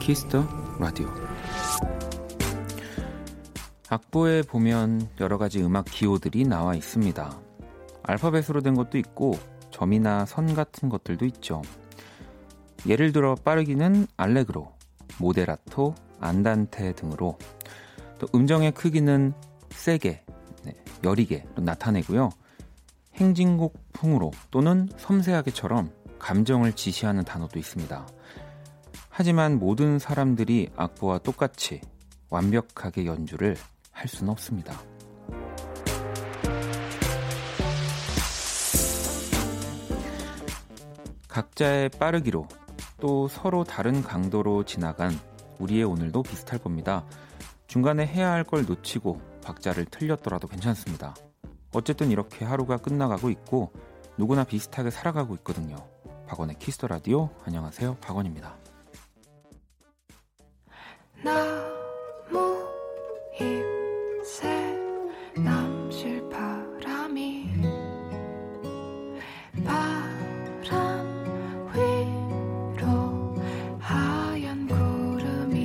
키스터 라디오. 악보에 보면 여러가지 음악 기호들이 나와 있습니다. 알파벳으로 된 것도 있고 점이나 선 같은 것들도 있죠. 예를 들어 빠르기는 알레그로, 모데라토, 안단테 등으로, 또 음정의 크기는 세게, 여리게로 나타내고요. 행진곡풍으로 또는 섬세하게처럼 감정을 지시하는 단어도 있습니다. 하지만 모든 사람들이 악보와 똑같이 완벽하게 연주를 할 수는 없습니다. 각자의 빠르기로 또 서로 다른 강도로 지나간 우리의 오늘도 비슷할 겁니다. 중간에 해야 할 걸 놓치고 박자를 틀렸더라도 괜찮습니다. 어쨌든 이렇게 하루가 끝나가고 있고 누구나 비슷하게 살아가고 있거든요. 박원의 키스더 라디오. 안녕하세요, 박원입니다. 나무 잎새 남실바람이 바람 위로 하얀 구름이.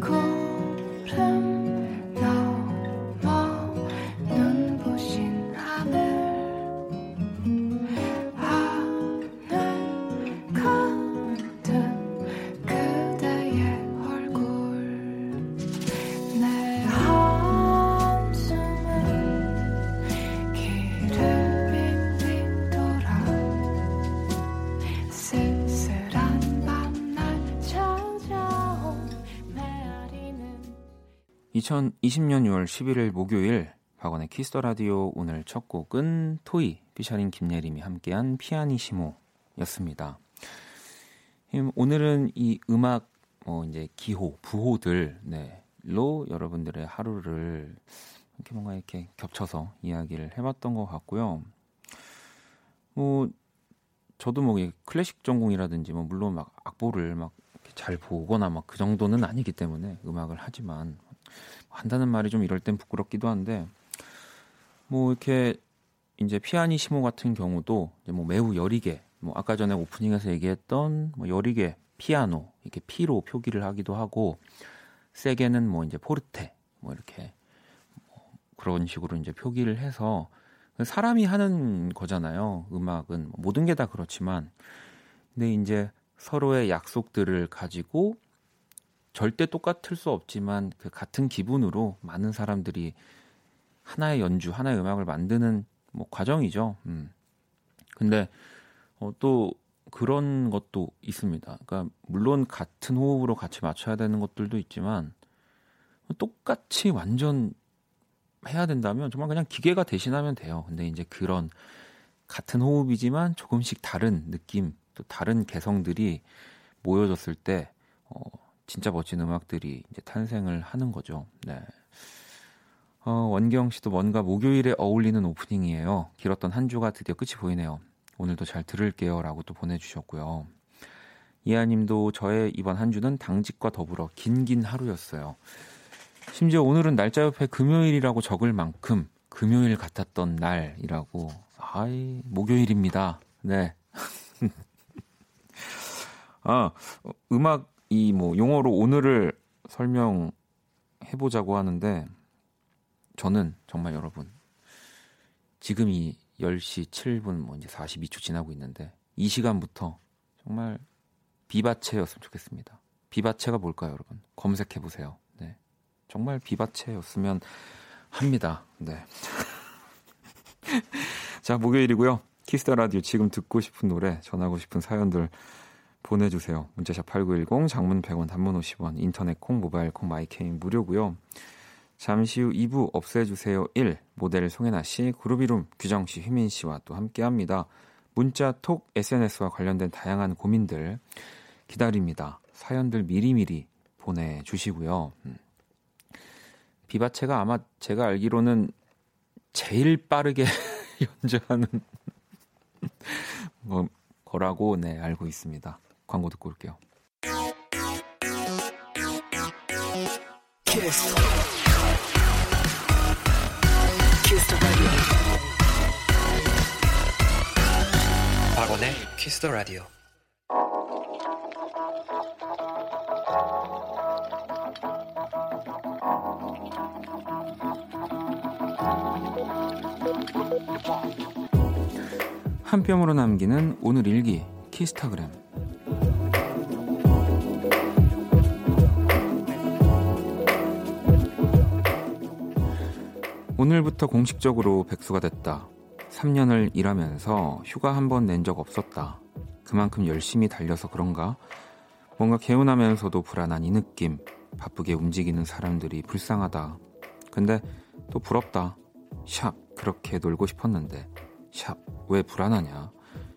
구름 넘어 눈부신 하늘 같은 그대의 얼굴. 내 한숨은 기름이 돌아 쓸쓸한 밤날 찾아온 메아리는. 2020년 6월 11일 목요일 박원의 키스더 라디오. 오늘 첫 곡은 토이 피처링 김예림이 함께한 피아니시모였습니다. 오늘은 이 음악 이제 기호 부호들로 여러분들의 하루를 이렇게 뭔가 이렇게 겹쳐서 이야기를 해봤던 것 같고요. 저도 클래식 전공이라든지 물론 악보를 잘 보거나 그 정도는 아니기 때문에 음악을 하지만 한다는 말이 좀 이럴 땐 부끄럽기도 한데, 이렇게 이제 피아니시모 같은 경우도 이제 매우 여리게, 아까 전에 오프닝에서 얘기했던 여리게 피아노, 이렇게 피로 표기를 하기도 하고, 세게는 이제 포르테, 이렇게 그런 식으로 이제 표기를 해서 사람이 하는 거잖아요. 음악은 모든 게 다 그렇지만, 근데 이제 서로의 약속들을 가지고 절대 똑같을 수 없지만 그 같은 기분으로 많은 사람들이 하나의 연주, 하나의 음악을 만드는 과정이죠. 근데 또 그런 것도 있습니다. 그러니까 물론 같은 호흡으로 같이 맞춰야 되는 것들도 있지만 똑같이 완전 해야 된다면 정말 그냥 기계가 대신하면 돼요. 근데 이제 그런 같은 호흡이지만 조금씩 다른 느낌, 또 다른 개성들이 모여졌을 때 진짜 멋진 음악들이 이제 탄생을 하는 거죠. 네. 원경 씨도 뭔가 목요일에 어울리는 오프닝이에요. 길었던 한 주가 드디어 끝이 보이네요. 오늘도 잘 들을게요 라고 또 보내주셨고요. 이하님도 저의 이번 한 주는 당직과 더불어 긴긴 하루였어요. 심지어 오늘은 날짜 옆에 금요일이라고 적을 만큼 금요일 같았던 날이라고. 아이, 목요일입니다. 네. 음악 이 용어로 오늘을 설명해보자고 하는데, 저는 정말 여러분 지금이 10시 7분 이제 42초 지나고 있는데 이 시간부터 정말 비바체였으면 좋겠습니다. 비바체가 뭘까요, 여러분? 검색해보세요. 네, 정말 비바체였으면 합니다. 네. 자, 목요일이고요. 키스더 라디오. 지금 듣고 싶은 노래, 전하고 싶은 사연들 보내주세요. 문자샵 8910, 장문 100원, 단문 50원, 인터넷 콩, 모바일 콩, 마이케인 무료고요. 잠시 후 2부 없애주세요 1, 모델 송혜나 씨, 그루비룸 규정 씨, 휘민 씨와 또 함께합니다. 문자, 톡, SNS와 관련된 다양한 고민들 기다립니다. 사연들 미리미리 보내주시고요. 비바체가 아마 제가 알기로는 제일 빠르게 연주하는 거라고 알고 있습니다. 광고 듣고 올게요. 키스. 키스 더 라디오. 박원의 키스 더 라디오. 한 뼘으로 남기는 오늘 일기 키스타그램. 오늘부터 공식적으로 백수가 됐다. 3년을 일하면서 휴가 한 번 낸 적 없었다. 그만큼 열심히 달려서 그런가? 뭔가 개운하면서도 불안한 이 느낌. 바쁘게 움직이는 사람들이 불쌍하다. 근데 또 부럽다. 샵 그렇게 놀고 싶었는데. 샵 왜 불안하냐.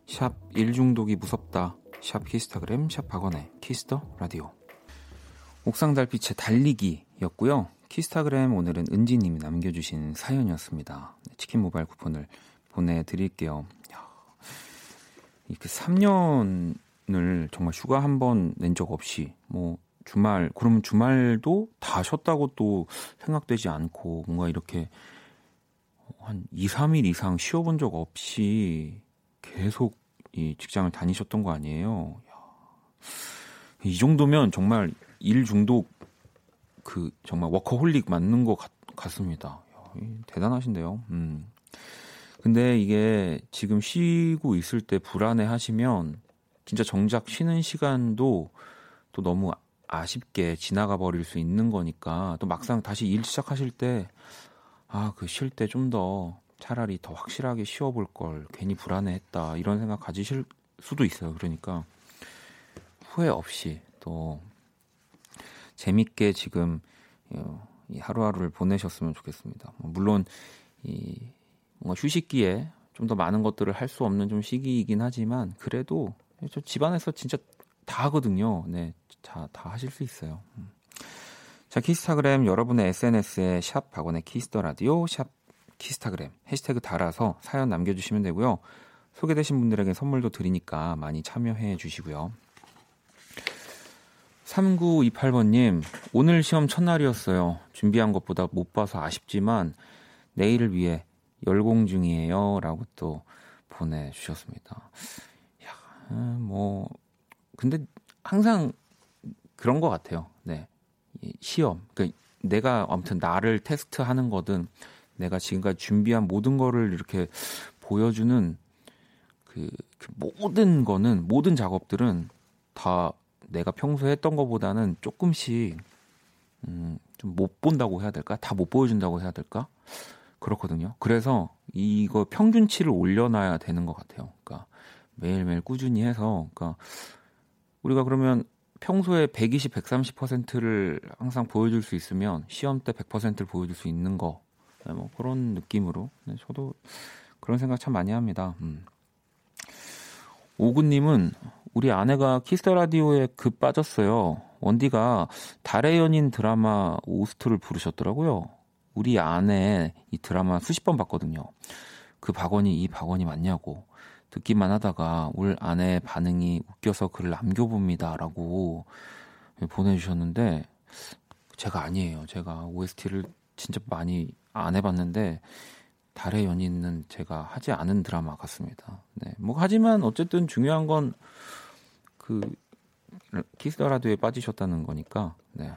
샵 일중독이 무섭다. 샵 키스타그램 샵 박원의 키스더 라디오. 옥상 달빛의 달리기였고요. 키스타그램 오늘은 은지님이 남겨주신 사연이었습니다. 치킨 모바일 쿠폰을 보내드릴게요. 그 3년을 정말 휴가 한 번 낸 적 없이 뭐 주말, 그러면 주말도 다 쉬었다고 또 생각되지 않고 뭔가 이렇게 한 2, 3일 이상 쉬어본 적 없이 계속 이 직장을 다니셨던 거 아니에요? 이 정도면 정말 일 중독, 그 정말 워커홀릭 맞는 것 같습니다. 대단하신데요. 근데 이게 지금 쉬고 있을 때 불안해하시면 진짜 정작 쉬는 시간도 또 너무 아쉽게 지나가 버릴 수 있는 거니까 또 막상 다시 일 시작하실 때 아, 그 쉴 때 좀 더 차라리 더 확실하게 쉬어볼 걸 괜히 불안해했다 이런 생각 가지실 수도 있어요. 그러니까 후회 없이 또 재밌게 지금 이 하루하루를 보내셨으면 좋겠습니다. 물론 이 뭔가 휴식기에 좀 더 많은 것들을 할 수 없는 좀 시기이긴 하지만 그래도 저 집안에서 진짜 다 하거든요. 네, 다 하실 수 있어요. 자, 키스타그램 여러분의 SNS에 샵 박원의 키스더라디오 샵 키스타그램 해시태그 달아서 사연 남겨주시면 되고요. 소개되신 분들에게 선물도 드리니까 많이 참여해 주시고요. 3928번님, 오늘 시험 첫날이었어요. 준비한 것보다 못 봐서 아쉽지만 내일을 위해 열공 중이에요 라고 또 보내주셨습니다. 야, 뭐 근데 항상 그런 것 같아요. 네, 시험, 그러니까 내가 아무튼 나를 테스트하는 거든 내가 지금까지 준비한 모든 거를 이렇게 보여주는 그 모든 거는, 모든 작업들은 다 내가 평소에 했던 거보다는 조금씩 좀 못 본다고 해야 될까? 다 못 보여준다고 해야 될까? 그렇거든요. 그래서 이거 평균치를 올려놔야 되는 것 같아요. 그러니까 매일매일 꾸준히 해서, 그러니까 우리가 그러면 평소에 120, 130%를 항상 보여줄 수 있으면 시험 때 100%를 보여줄 수 있는 거, 네, 뭐 그런 느낌으로. 네, 저도 그런 생각 참 많이 합니다. 오구님은 우리 아내가 키스더라디오에 급 빠졌어요. 원디가 달의 연인 드라마 오스트를 부르셨더라고요. 우리 아내 이 드라마 수십 번 봤거든요. 그 박원이 이 박원이 맞냐고 듣기만 하다가 올 아내의 반응이 웃겨서 글을 남겨봅니다 라고 보내주셨는데, 제가 아니에요. 제가 OST를 진짜 많이 안 해봤는데 달의 연인은 제가 하지 않은 드라마 같습니다. 네, 뭐 하지만 어쨌든 중요한 건 그 키스더라디오에 빠지셨다는 거니까. 네.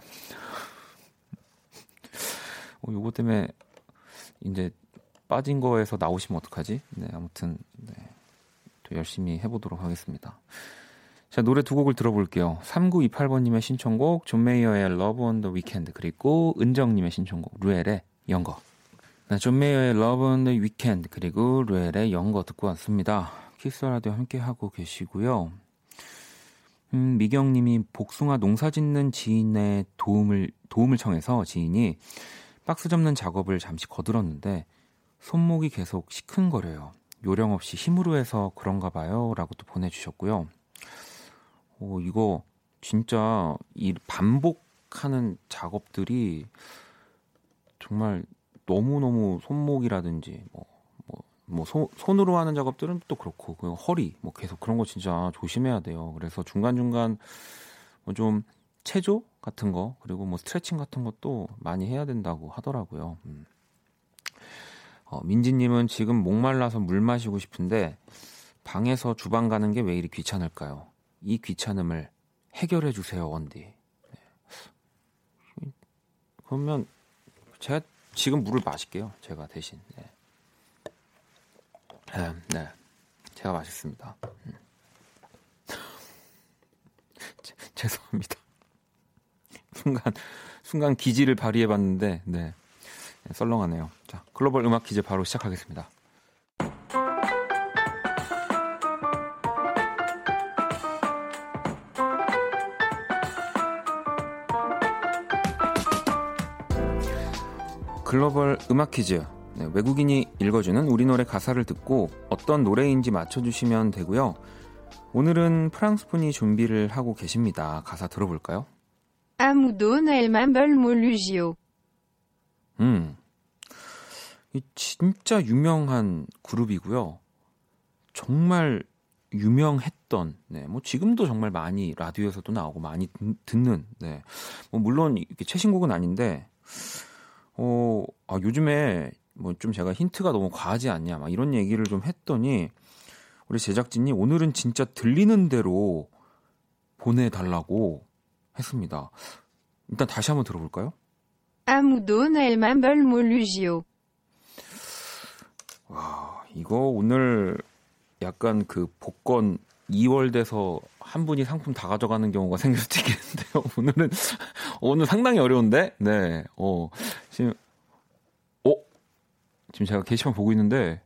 요거 때문에 이제 빠진 거에서 나오시면 어떡하지? 네, 아무튼 네, 또 열심히 해보도록 하겠습니다. 자, 노래 두 곡을 들어볼게요. 3928번님의 신청곡 존 메이어의 Love on the Weekend, 그리고 은정님의 신청곡 루엘의 영거. 존 메이어의 Love on the Weekend 그리고 루엘의 영거 듣고 왔습니다. 키스라디오 함께하고 계시고요. 미경님이 복숭아 농사짓는 지인의 도움을 청해서 지인이 박스 접는 작업을 잠시 거들었는데 손목이 계속 시큰거려요. 요령 없이 힘으로 해서 그런가 봐요 라고 또 보내주셨고요. 이거 진짜 이 반복하는 작업들이 정말 너무너무 손목이라든지 손으로 하는 작업들은 또 그렇고 그리고 허리 계속 그런 거 진짜 조심해야 돼요. 그래서 중간중간 좀 체조 같은 거, 그리고 뭐 스트레칭 같은 것도 많이 해야 된다고 하더라고요. 민지님은 지금 목말라서 물 마시고 싶은데 방에서 주방 가는 게 왜 이리 귀찮을까요? 이 귀찮음을 해결해 주세요, 원디. 네. 그러면 제가 지금 물을 마실게요. 제가 대신. 네. 네. 제가 마셨습니다. 죄송합니다. 순간 기지를 발휘해봤는데, 네. 썰렁하네요. 자, 글로벌 음악 퀴즈 바로 시작하겠습니다. 글로벌 음악 퀴즈. 네, 외국인이 읽어주는 우리 노래 가사를 듣고 어떤 노래인지 맞춰주시면 되고요. 오늘은 프랑스 분이 준비를 하고 계십니다. 가사 들어볼까요? 아무도 날만 별 모르지요. 진짜 유명한 그룹이고요. 정말 유명했던, 네, 뭐 지금도 정말 많이 라디오에서도 나오고 많이 듣는, 네, 뭐 물론 이렇게 최신곡은 아닌데, 요즘에 뭐 좀 제가 힌트가 너무 과하지 않냐, 막 이런 얘기를 좀 했더니 우리 제작진이 오늘은 진짜 들리는 대로 보내달라고 했습니다. 일단 다시 한번 들어볼까요? 아무도 날만 별 모르지요. 와, 이거 오늘 약간 그 복권 2월 돼서 한 분이 상품 다 가져가는 경우가 생길 수도 있겠는데요. 오늘 상당히 어려운데? 네. 지금 제가 게시판 보고 있는데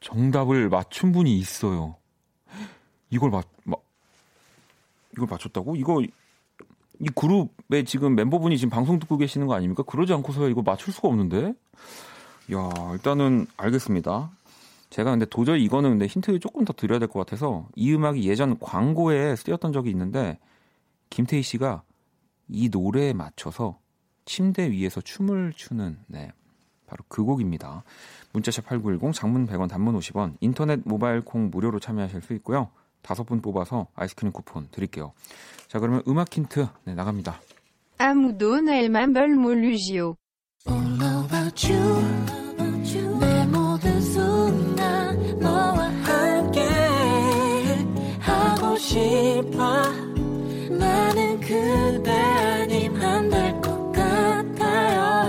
정답을 맞춘 분이 있어요. 이걸 맞췄다고? 이 그룹에 지금 멤버분이 지금 방송 듣고 계시는 거 아닙니까? 그러지 않고서야 이거 맞출 수가 없는데? 이야, 일단은 알겠습니다. 제가 근데 도저히 이거는 근데 힌트 조금 더 드려야 될 것 같아서, 이 음악이 예전 광고에 쓰였던 적이 있는데 김태희 씨가 이 노래에 맞춰서 침대 위에서 춤을 추는, 네, 바로 그 곡입니다. 문자샵 8910, 장문 100원, 단문 50원, 인터넷 모바일 콩 무료로 참여하실 수 있고요. 5분 뽑아서 아이스크림 쿠폰 드릴게요. 자, 그러면 음악 힌트, 네, 나갑니다. 아무도 날만 별 모르지요. All about you. 내 모든 순간 너와 함께 하고 싶어. 나는 그대 아님 안 될 것 같아요.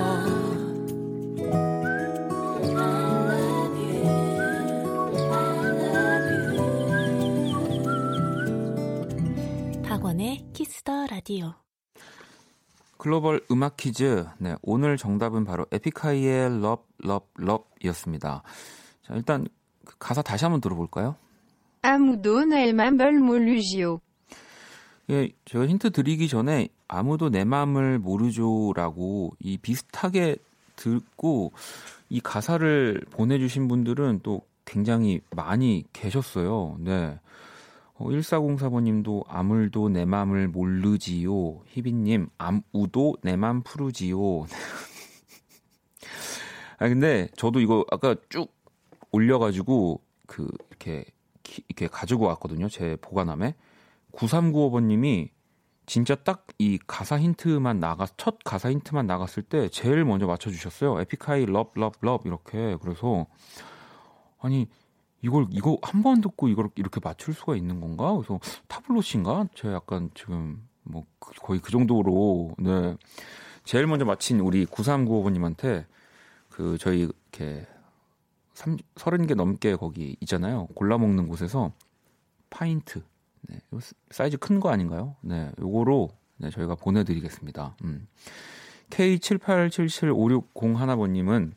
키스더 라디오 글로벌 음악 퀴즈. 네, 오늘 정답은 바로 에픽하이의 Love, Love, Love 이었습니다. 자, 일단 가사 다시 한번 들어볼까요? 아무도 날만 별 모르지요. 예, 제가 힌트 드리기 전에 아무도 내 마음을 모르죠라고 이 비슷하게 듣고 이 가사를 보내주신 분들은 또 굉장히 많이 계셨어요. 네. 1404번님도 아물도 내 맘을 모르지요. 희빈님, 암우도 내 맘 푸르지요. 아, 근데 저도 이거 아까 쭉 올려가지고 이렇게 가지고 왔거든요. 제 보관함에. 9395번님이 진짜 딱 이 가사 힌트만 첫 가사 힌트만 나갔을 때 제일 먼저 맞춰주셨어요. 에픽하이 러브 러브 러브 이렇게. 그래서 아니, 이거 한 번 듣고 이걸 이렇게 맞출 수가 있는 건가? 그래서 타블로신가? 제가 약간 지금 뭐 거의 그 정도로, 네, 제일 먼저 맞힌 우리 9395번님한테 그 저희 이렇게 30개 넘게 거기 있잖아요. 골라 먹는 곳에서 파인트, 네, 사이즈 큰 거 아닌가요? 네, 요거로, 네, 저희가 보내드리겠습니다. K78775601번님은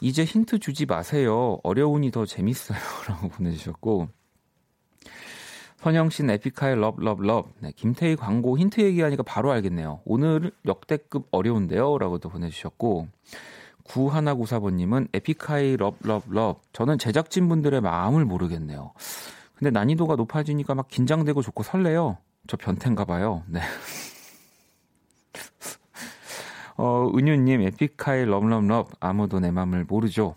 이제 힌트 주지 마세요. 어려우니 더 재밌어요. 라고 보내주셨고, 선영신 에픽하이 러브 러브 러브. 네, 김태희 광고 힌트 얘기하니까 바로 알겠네요. 오늘 역대급 어려운데요. 라고도 보내주셨고, 9194번님은 에픽하이 러브 러브 러브. 저는 제작진분들의 마음을 모르겠네요. 근데 난이도가 높아지니까 막 긴장되고 좋고 설레요. 저 변태인가 봐요. 네. 은유님, 에픽하이 럼럼럽. 아무도 내 맘을 모르죠.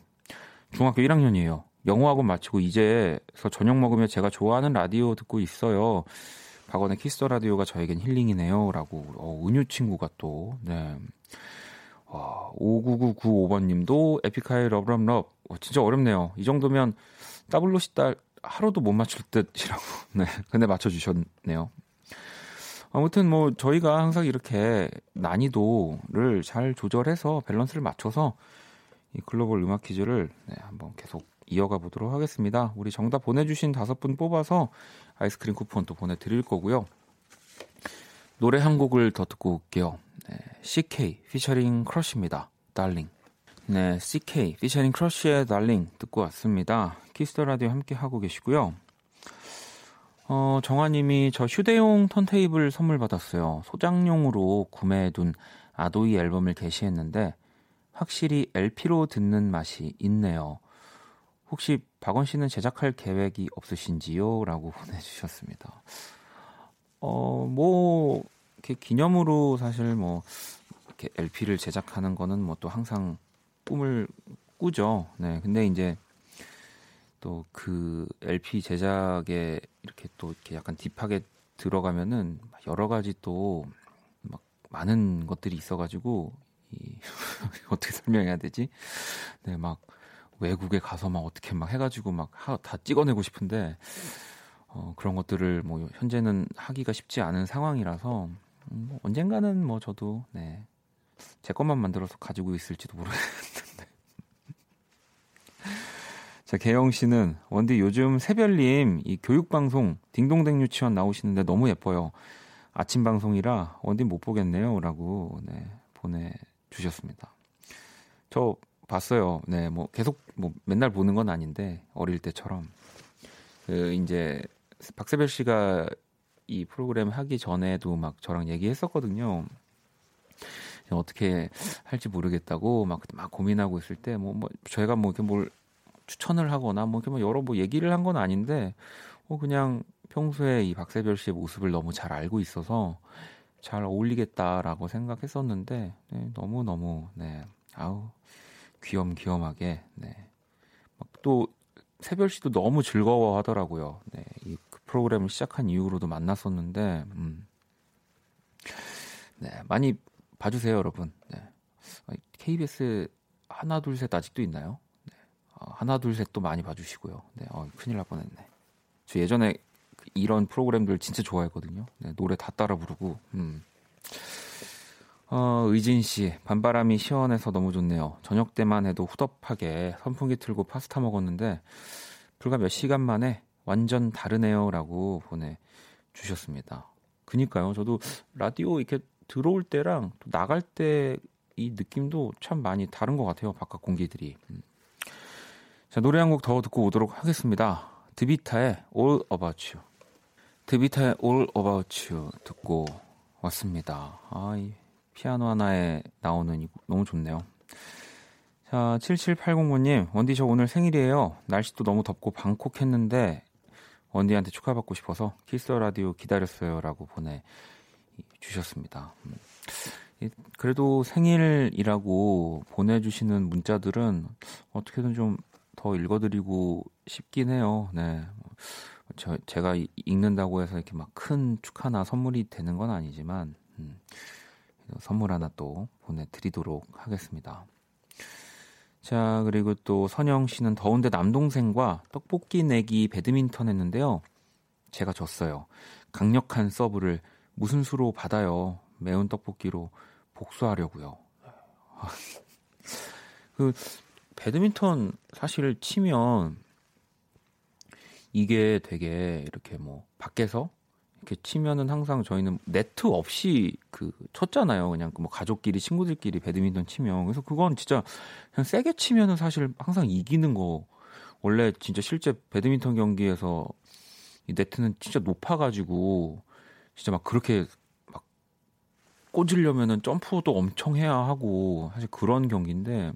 중학교 1학년이에요. 영어학원 마치고 이제서 저녁 먹으며 제가 좋아하는 라디오 듣고 있어요. 박원의 키스 더 라디오가 저에겐 힐링이네요. 라고 은유 친구가 또 네. 59995번님도 에픽하이 러브럼럽 진짜 어렵네요. 이 정도면 더블로시 딸 하루도 못 맞출 듯이라고. 네, 근데 맞춰주셨네요. 아무튼 뭐 저희가 항상 이렇게 난이도를 잘 조절해서 밸런스를 맞춰서 이 글로벌 음악 퀴즈를 네, 한번 계속 이어가 보도록 하겠습니다. 우리 정답 보내주신 5분 뽑아서 아이스크림 쿠폰 또 보내드릴 거고요. 노래 한 곡을 더 듣고 올게요. 네, C.K. 피처링 크러쉬입니다. 달링. 네, C.K. 피처링 크러쉬의 달링 듣고 왔습니다. 키스 더 라디오 함께 하고 계시고요. 정아님이 저 휴대용 턴테이블 선물 받았어요. 소장용으로 구매해둔 아도이 앨범을 게시했는데 확실히 LP로 듣는 맛이 있네요. 혹시 박원 씨는 제작할 계획이 없으신지요? 라고 보내주셨습니다. 뭐 이렇게 기념으로 사실 뭐 이렇게 LP를 제작하는 거는 뭐 또 항상 꿈을 꾸죠. 네, 근데 이제 또 그 LP 제작에 이렇게 또 이렇게 약간 딥하게 들어가면은 여러 가지 또 막 많은 것들이 있어가지고 어떻게 설명해야 되지? 네, 막 외국에 가서 막 어떻게 막 해가지고 막 다 찍어내고 싶은데 그런 것들을 뭐 현재는 하기가 쉽지 않은 상황이라서 뭐 언젠가는 뭐 저도 네, 제 것만 만들어서 가지고 있을지도 모르겠는데. 자, 개영 씨는 원디 요즘 새별님 이 교육방송 딩동댕 유치원 나오시는데 너무 예뻐요. 아침 방송이라 원디 못 보겠네요. 라고 네, 보내주셨습니다. 저 봤어요. 네, 뭐 계속 뭐 맨날 보는 건 아닌데 어릴 때처럼 그 이제 박새별 씨가 이 프로그램 하기 전에도 막 저랑 얘기했었거든요. 어떻게 할지 모르겠다고 막 고민하고 있을 때 뭐 저희가 뭐 이렇게 뭘 추천을 하거나 뭐 이렇게 여러 뭐 얘기를 한 건 아닌데 그냥 평소에 이 박새별 씨의 모습을 너무 잘 알고 있어서 잘 어울리겠다라고 생각했었는데 네, 너무너무 네, 아우 귀염귀염하게 네. 막 또 새별 씨도 너무 즐거워하더라고요. 네, 이 프로그램을 시작한 이후로도 만났었는데 네, 많이 봐주세요 여러분. 네. KBS 하나 둘 셋 아직도 있나요? 하나 둘 셋 또 많이 봐주시고요. 네, 큰일 날 뻔했네. 저 예전에 이런 프로그램들 진짜 좋아했거든요. 네, 노래 다 따라 부르고. 의진 씨 밤바람이 시원해서 너무 좋네요. 저녁 때만 해도 후덥하게 선풍기 틀고 파스타 먹었는데 불과 몇 시간 만에 완전 다르네요라고 보내주셨습니다. 그니까요. 저도 라디오 이렇게 들어올 때랑 또 나갈 때 이 느낌도 참 많이 다른 것 같아요. 바깥 공기들이. 자, 노래 한 곡 더 듣고 오도록 하겠습니다. 드비타의 All About You. 드비타의 All About You 듣고 왔습니다. 이 피아노 하나에 나오는 이거 너무 좋네요. 자, 77809님 원디 저 오늘 생일이에요. 날씨도 너무 덥고 방콕했는데 원디한테 축하받고 싶어서 키스 더 라디오 기다렸어요. 라고 보내주셨습니다. 그래도 생일이라고 보내주시는 문자들은 어떻게든 좀 더 읽어드리고 싶긴 해요. 네, 제가 읽는다고 해서 이렇게 막 큰 축하나 선물이 되는 건 아니지만 선물 하나 또 보내드리도록 하겠습니다. 자, 그리고 또 선영 씨는 더운데 남동생과 떡볶이 내기 배드민턴 했는데요. 제가 졌어요. 강력한 서브를 무슨 수로 받아요. 매운 떡볶이로 복수하려고요. 그 배드민턴 사실 치면 이게 되게 이렇게 뭐 밖에서 이렇게 치면은 항상 저희는 네트 없이 그 쳤잖아요. 그냥 뭐 가족끼리 친구들끼리 배드민턴 치면 그래서 그건 진짜 그냥 세게 치면은 사실 항상 이기는 거 원래 진짜 실제 배드민턴 경기에서 이 네트는 진짜 높아가지고 진짜 막 그렇게 막 꽂으려면은 점프도 엄청 해야 하고 사실 그런 경기인데.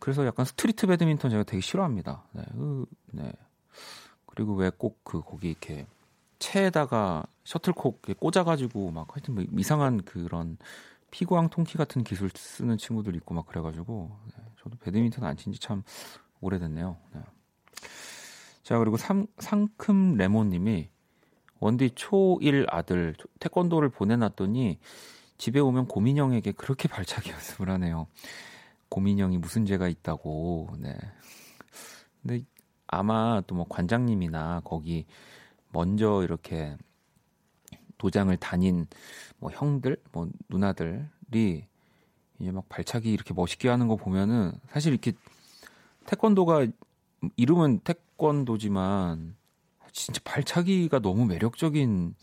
그래서 약간 스트리트 배드민턴 제가 되게 싫어합니다. 네, 네. 그리고 왜 꼭 그 거기 이렇게 체에다가 셔틀콕 꽂아가지고 막 하여튼 뭐 이상한 그런 피구왕 통키 같은 기술 쓰는 친구들 있고 막 그래가지고 네, 저도 배드민턴 안 친지 참 오래됐네요. 네. 자, 그리고 상큼 레몬님이 원디 초1 아들 태권도를 보내놨더니 집에 오면 고민형에게 그렇게 발차기 연습을 하네요. 고민형이 무슨 죄가 있다고. 네. 근데 아마 또 뭐 관장님이나 거기 먼저 이렇게 도장을 다닌 뭐 형들, 뭐 누나들이 이제 막 발차기 이렇게 멋있게 하는 거 보면은 사실 이렇게 태권도가 이름은 태권도지만 진짜 발차기가 너무 매력적인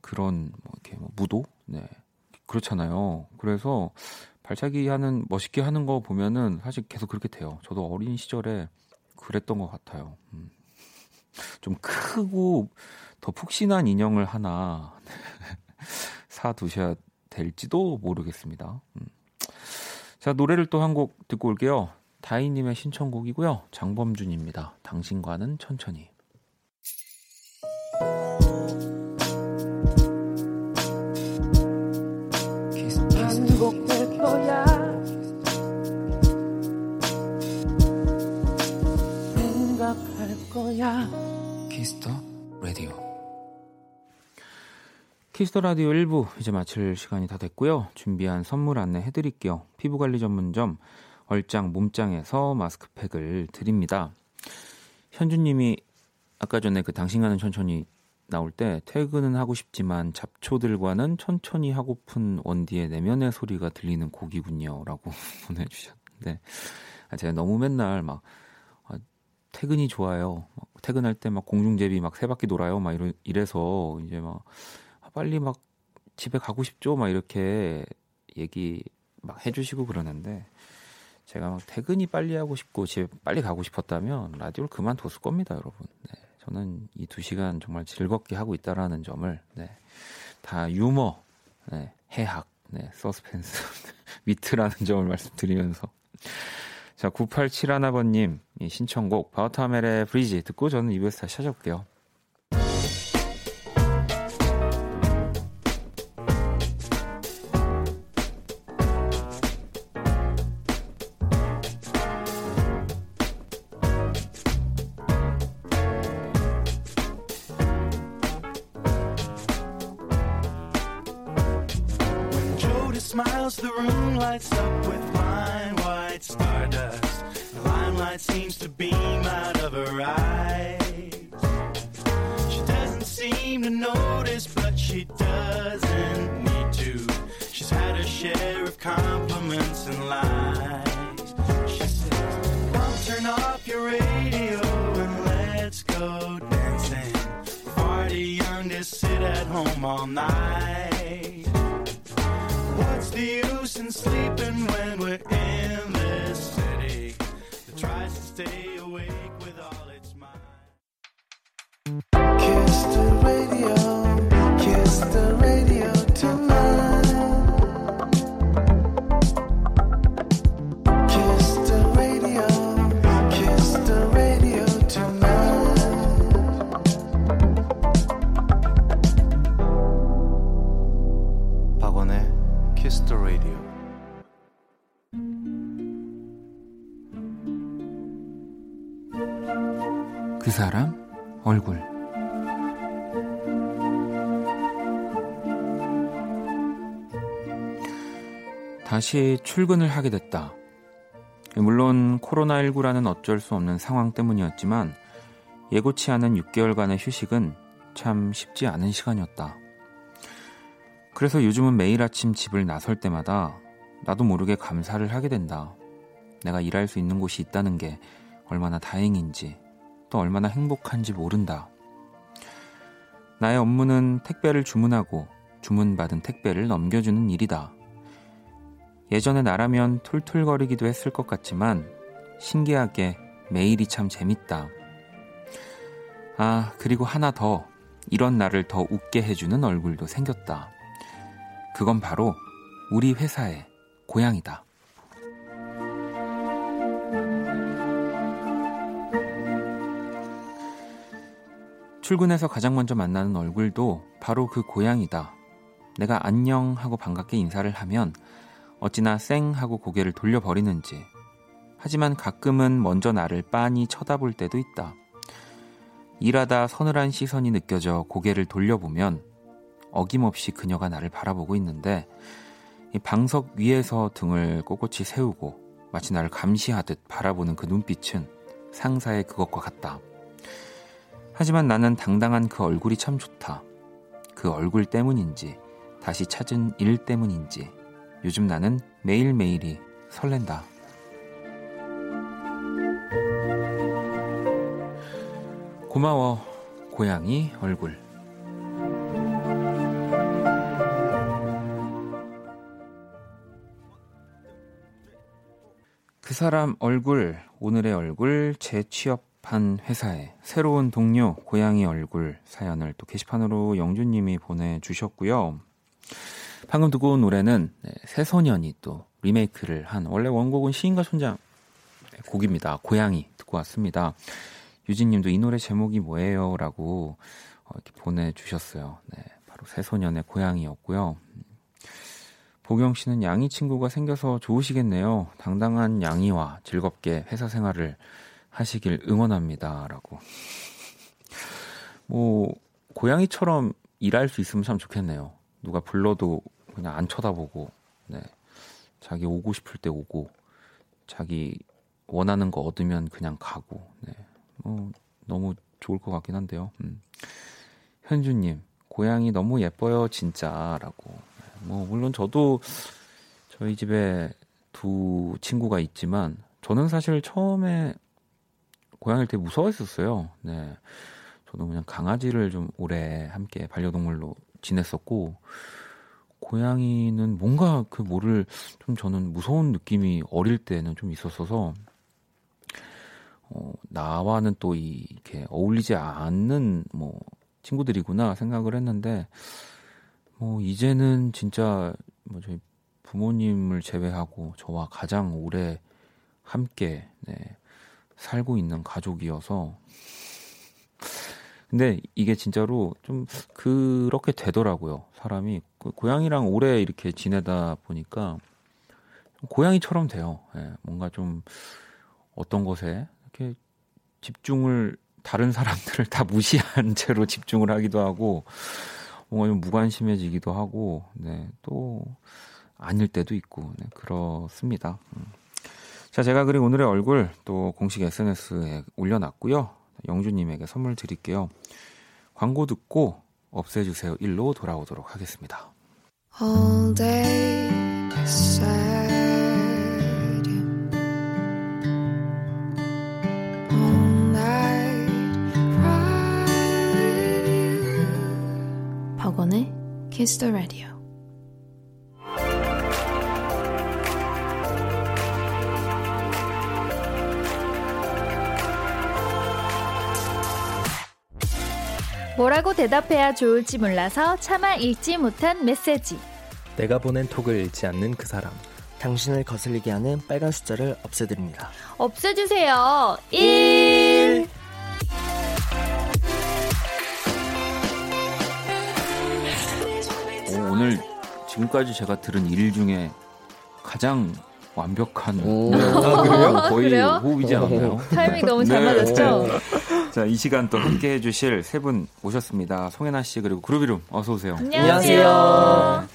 그런 뭐 이렇게 뭐 무도, 네, 그렇잖아요. 그래서 발차기 하는 멋있게 하는 거 보면은 사실 계속 그렇게 돼요. 저도 어린 시절에 그랬던 것 같아요. 좀 크고 더 푹신한 인형을 하나 사두셔야 될지도 모르겠습니다. 자, 노래를 또 한 곡 듣고 올게요. 다희님의 신청곡이고요. 장범준입니다. 당신과는 천천히. 행복될 거야. 생각할 거야. 키스터 라디오. 키스터 라디오 1부 이제 마칠 시간이 다 됐고요. 준비한 선물 안내해드릴게요. 피부관리 전문점 얼짱 몸짱에서 마스크팩을 드립니다. 현주님이 아까 전에 그 당신과는 천천히 나올 때 퇴근은 하고 싶지만 잡초들과는 천천히 하고픈 원디의 내면의 소리가 들리는 곡이군요 라고 보내주셨는데, 제가 너무 맨날 막 퇴근이 좋아요, 막 퇴근할 때 막 공중제비 막 세 바퀴 돌아요 막 이래서 이제 막 빨리 막 집에 가고 싶죠 막 이렇게 얘기 막 해주시고 그러는데, 제가 막 퇴근이 빨리 하고 싶고 집에 빨리 가고 싶었다면 라디오를 그만뒀을 겁니다 여러분. 네. 저는 이 2시간 정말 즐겁게 하고 있다라는 점을, 네, 다 유머, 네, 해학, 네, 서스펜스, 위트라는 점을 말씀드리면서, 자, 9871번님 신청곡 바우타멜의 브리지 듣고 저는 EBS 다시 찾아올게요. 그 사람 얼굴. 다시 출근을 하게 됐다. 물론 코로나19라는 어쩔 수 없는 상황 때문이었지만 예고치 않은 6개월간의 휴식은 참 쉽지 않은 시간이었다. 그래서 요즘은 매일 아침 집을 나설 때마다 나도 모르게 감사를 하게 된다. 내가 일할 수 있는 곳이 있다는 게 얼마나 다행인지 또 얼마나 행복한지 모른다. 나의 업무는 택배를 주문하고 주문받은 택배를 넘겨주는 일이다. 예전에 나라면 툴툴거리기도 했을 것 같지만 신기하게 매일이 참 재밌다. 아, 그리고 하나 더, 이런 나를 더 웃게 해주는 얼굴도 생겼다. 그건 바로 우리 회사의 고양이다. 출근해서 가장 먼저 만나는 얼굴도 바로 그 고양이다. 내가 안녕 하고 반갑게 인사를 하면 어찌나 쌩 하고 고개를 돌려버리는지. 하지만 가끔은 먼저 나를 빤히 쳐다볼 때도 있다. 일하다 서늘한 시선이 느껴져 고개를 돌려보면 어김없이 그녀가 나를 바라보고 있는데 이 방석 위에서 등을 꼿꼿이 세우고 마치 나를 감시하듯 바라보는 그 눈빛은 상사의 그것과 같다. 하지만 나는 당당한 그 얼굴이 참 좋다. 그 얼굴 때문인지 다시 찾은 일 때문인지 요즘 나는 매일매일이 설렌다. 고마워, 고양이 얼굴. 그 사람 얼굴, 오늘의 얼굴, 재취업한 회사에 새로운 동료, 고양이 얼굴 사연을 또 게시판으로 영준님이 보내주셨고요. 방금 듣고 온 노래는 새소년이 또 리메이크를 한, 원래 원곡은 시인과 손장 곡입니다. 고양이 듣고 왔습니다. 유진님도 이 노래 제목이 뭐예요? 라고 이렇게 보내주셨어요. 네, 바로 새소년의 고양이였고요. 보경씨는 양이 친구가 생겨서 좋으시겠네요. 당당한 양이와 즐겁게 회사 생활을 하시길 응원합니다. 라고. 뭐 고양이처럼 일할 수 있으면 참 좋겠네요. 누가 불러도 그냥 안 쳐다보고, 네, 자기 오고 싶을 때 오고, 자기 원하는 거 얻으면 그냥 가고, 네. 너무 좋을 것 같긴 한데요. 현주님, 고양이 너무 예뻐요 진짜라고. 뭐 물론 저도 저희 집에 두 친구가 있지만 저는 사실 처음에 고양이를 되게 무서워했었어요. 네, 저도 그냥 강아지를 좀 오래 함께 반려동물로 지냈었고 고양이는 뭔가 그 뭐를 좀 저는 무서운 느낌이 어릴 때는 좀 있었어서. 나와는 또 이렇게 어울리지 않는 뭐 친구들이구나 생각을 했는데 뭐 이제는 진짜 뭐 저희 부모님을 제외하고 저와 가장 오래 함께, 네, 살고 있는 가족이어서 근데 이게 진짜로 좀 그렇게 되더라고요. 사람이 고양이랑 오래 이렇게 지내다 보니까 고양이처럼 돼요. 네, 뭔가 좀 어떤 것에 이렇게 집중을 다른 사람들을 다 무시한 채로 집중을 하기도 하고 뭔가 좀 무관심해지기도 하고, 네, 또 아닐 때도 있고, 네, 그렇습니다. 자, 제가 그린 오늘의 얼굴 또 공식 SNS에 올려놨고요. 영주님에게 선물 드릴게요. 광고 듣고 없애주세요 1로 돌아오도록 하겠습니다. All day sad. 박원의 Kiss the Radio. 뭐라고 대답해야 좋을지 몰라서 차마 읽지 못한 메시지. 내가 보낸 톡을 읽지 않는 그 사람. 당신을 거슬리게 하는 빨간 숫자를 없애드립니다. 없애주세요. 1. 오늘 지금까지 제가 들은 일 중에 가장 완벽한. 거의 그래요? 호흡이지 않나요? 타이밍 너무 잘 맞았죠? 네. 자, 이 시간 또 함께해 주실 세 분 모셨습니다. 송혜나 씨 그리고 그룹이룸 어서 오세요. 안녕하세요.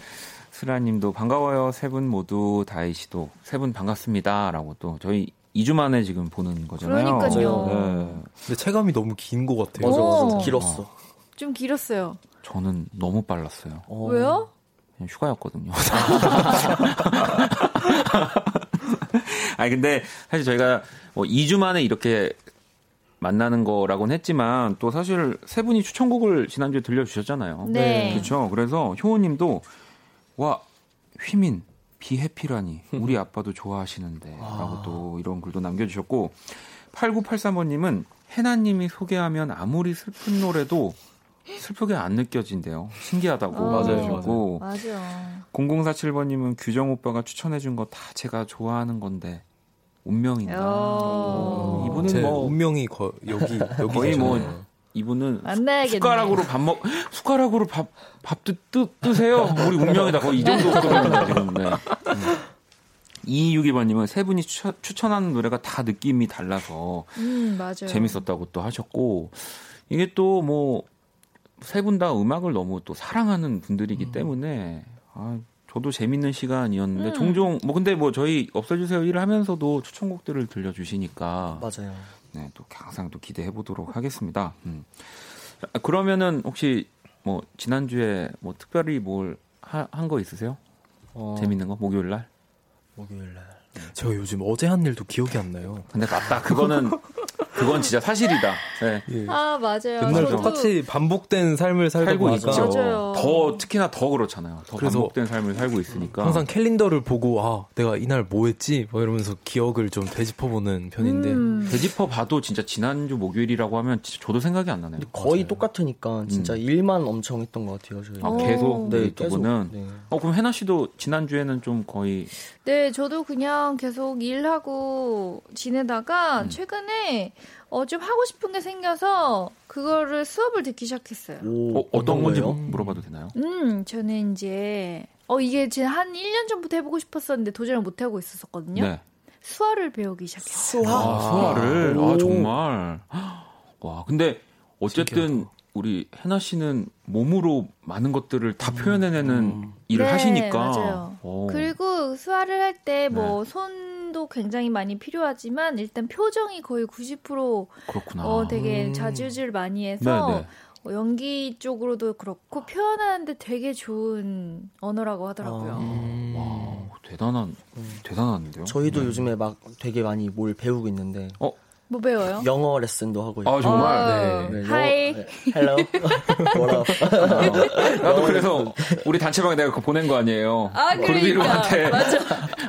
슬아 님도 반가워요. 세 분 모두 다희 씨도 세 분 반갑습니다. 라고 또 저희 2주 만에 지금 보는 거잖아요. 그러니까요. 네. 근데 체감이 너무 긴 것 같아요. 맞아. 길었어. 좀 길었어요. 저는 너무 빨랐어요. 왜요? 그냥 휴가였거든요. 아니 근데 사실 저희가 2주 만에 이렇게 만나는 거라고는 했지만 또 사실 세 분이 추천곡을 지난주에 들려주셨잖아요. 네. 그렇죠. 그래서 효호님도 와 휘민 비해피라니 우리 아빠도 좋아하시는데 라고 또 이런 글도 남겨주셨고 8983번님은 해나님이 소개하면 아무리 슬픈 노래도 슬프게 안 느껴진대요. 신기하다고. 맞아요. 맞아요. 0047번님은 규정 오빠가 추천해준 거 다 제가 좋아하는 건데 운명인가. 이분은 뭐 운명이 여기 거의 계시네요. 뭐 이분은 숟가락으로 밥도 뜨세요. 우리 운명이다. 거의 이 정도 거든요 지금. 네. 262번님은 세 분이 추천하는 노래가 다 느낌이 달라서 맞아요. 재밌었다고 또 하셨고. 이게 또 뭐 세 분 다 음악을 너무 또 사랑하는 분들이기 때문에 아, 저도 재밌는 시간이었는데 종종 뭐 근데 뭐 저희 없어주세요 일을 하면서도 추천곡들을 들려주시니까 맞아요. 네, 또 항상 또 기대해 보도록 하겠습니다. 자, 그러면은 혹시 뭐 지난주에 뭐 특별히 뭘 한 거 있으세요? 재밌는 거 목요일 날? 목요일 날. 제가 요즘 어제 한 일도 기억이 안 나요. 근데 맞다. 그건 진짜 사실이다. 네. 예. 아 맞아요. 맨날 똑같이 반복된 삶을 살고 있죠. 더 특히나 더 그렇잖아요. 더 반복된 삶을 살고 있으니까 항상 캘린더를 보고 아 내가 이날 뭐 했지? 뭐 이러면서 기억을 좀 되짚어보는 편인데 되짚어봐도 진짜 지난주 목요일이라고 하면 진짜 저도 생각이 안 나네요. 거의 맞아요. 똑같으니까 진짜 일만 엄청 했던 것 같아요. 저희. 아, 계속? 네. 계속. 네. 그럼 해나 씨도 지난주에는 좀 거의 네. 저도 그냥 계속 일하고 지내다가 최근에 좀 하고 싶은 게 생겨서 그거를 수업을 듣기 시작했어요. 오, 어떤 건지 물어봐도 되나요? 저는 이제 이게 제가 한 1년 전부터 해보고 싶었었는데 도저히 못 하고 있었거든요. 네. 수화를 배우기 시작했어요. 수화를? 아 정말. 와 근데 어쨌든 신기하다. 우리 해나 씨는 몸으로 많은 것들을 다 표현해내는 일을 네, 하시니까. 맞아요. 오. 그리고 수화를 할 때 뭐 네. 손도 굉장히 많이 필요하지만 일단 표정이 거의 90% 그렇구나. 되게 자주질 많이 해서 네, 네. 연기 쪽으로도 그렇고 표현하는데 되게 좋은 언어라고 하더라고요. 와 대단한데요. 저희도 네. 요즘에 막 되게 많이 뭘 배우고 있는데. 뭐 배워요? 영어 레슨도 하고 있고. 아 정말? 네. 하이. 헬로. 뭐라. 나도 그래서 우리 단체방에 내가 그거 보낸 거 아니에요. 아 그러니까. 맞아.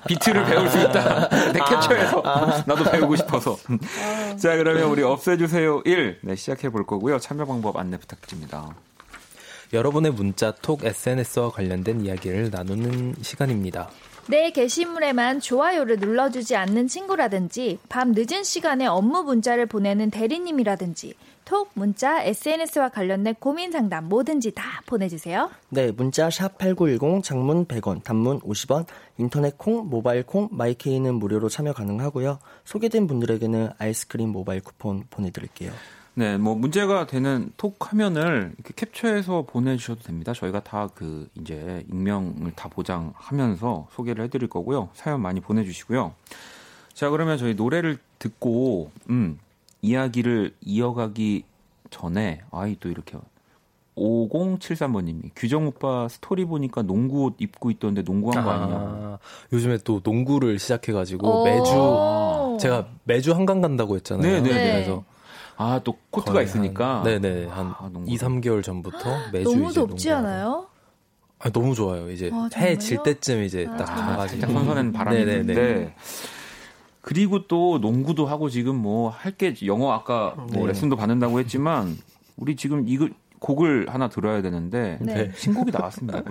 비트를 배울 수 있다. 내 캡처해서 나도 배우고 싶어서. 자 그러면 우리 없애주세요 1 네, 시작해 볼 거고요. 참여 방법 안내 부탁드립니다. 여러분의 문자, 톡, SNS와 관련된 이야기를 나누는 시간입니다. 내 게시물에만 좋아요를 눌러주지 않는 친구라든지 밤 늦은 시간에 업무 문자를 보내는 대리님이라든지 톡, 문자, SNS와 관련된 고민 상담 뭐든지 다 보내주세요. 네, 문자 샵 8910, 장문 100원, 단문 50원, 인터넷 콩, 모바일 콩, 마이케이는 무료로 참여 가능하고요. 소개된 분들에게는 아이스크림 모바일 쿠폰 보내드릴게요. 네, 뭐 문제가 되는 톡 화면을 이렇게 캡처해서 보내주셔도 됩니다. 저희가 다 그 이제 익명을 다 보장하면서 소개를 해드릴 거고요. 사연 많이 보내주시고요. 자, 그러면 저희 노래를 듣고 이야기를 이어가기 전에 또 이렇게 5073번님이 규정오빠 스토리 보니까 농구옷 입고 있던데 농구한 거 아니야? 요즘에 또 농구를 시작해가지고 제가 매주 한강 간다고 했잖아요. 네네네. 그래서 또 코트가 있으니까. 네네. 한 2, 3개월 전부터 매주 너무 이제 덥지 않아요? 너무 좋아요. 이제 해 질 때쯤 이제 딱 가가지고. 살짝 선선한 바람이 있는데. 그리고 또 농구도 하고 지금 뭐 할 게 영어 아까 뭐 레슨도 받는다고 했지만 우리 지금 이거 곡을 하나 들어야 되는데 신곡이 나왔습니다.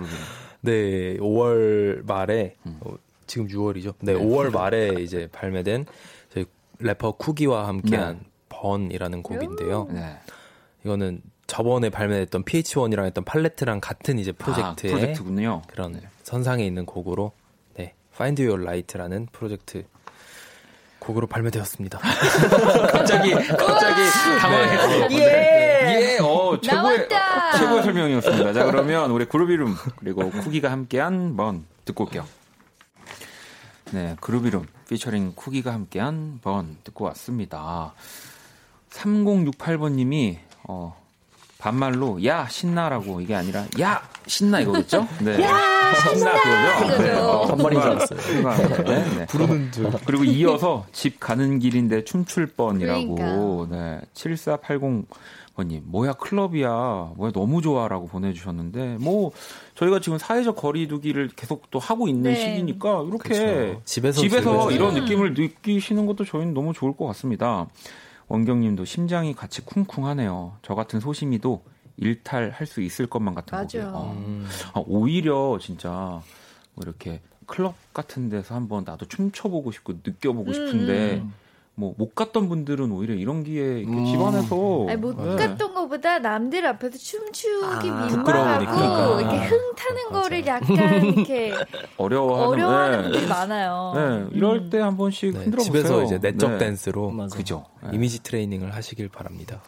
네. 5월 말에 지금 6월이죠. 네. 5월 말에 이제 발매된 저희 래퍼 쿠기와 함께한 번이라는 곡인데요. 네. 이거는 저번에 발매했던 PH1이랑 했던 팔레트랑 같은 이제 프로젝트의 프로젝트군요. 그런 선상에 있는 곡으로 Find Your Light라는 프로젝트 곡으로 발매되었습니다. 갑자기 당황했어요. 최고의 설명이었습니다. 자 그러면 우리 그룹 이름 그리고 쿠기가 함께한 번 듣고 올게요. 네, 그룹 이름 피처링 쿠기가 함께한 번 듣고 왔습니다. 3068번님이 반말로 야 신나라고 이게 아니라 야 신나 이거겠죠? 네. 야 신나 그거죠. 반말인 줄 알았어요. 네. 부르는 줄. 그리고 이어서 집 가는 길인데 춤출 뻔이라고. 그러니까. 네. 7480번님 뭐야 클럽이야 뭐야 너무 좋아라고 보내주셨는데 뭐 저희가 지금 사회적 거리두기를 계속 또 하고 있는 시기니까 이렇게 그렇죠. 집에서 이런 느낌을 느끼시는 것도 저희는 너무 좋을 것 같습니다. 원경님도 심장이 같이 쿵쿵하네요. 저 같은 소심이도 일탈할 수 있을 것만 같은 거고요. 오히려 진짜 뭐 이렇게 클럽 같은 데서 한번 나도 춤춰보고 싶고 느껴보고 싶은데 뭐 못 갔던 분들은 오히려 이런 기회에 집안에서 못 갔던 것보다 남들 앞에서 춤추기 민망하고 이렇게 흥 타는 거를 약간 이렇게 어려워하는 분들이 많아요. 네, 이럴 때 한 번씩 흔들어 보세요. 집에서 이제 내적 댄스로 그죠. 이미지 트레이닝을 하시길 바랍니다.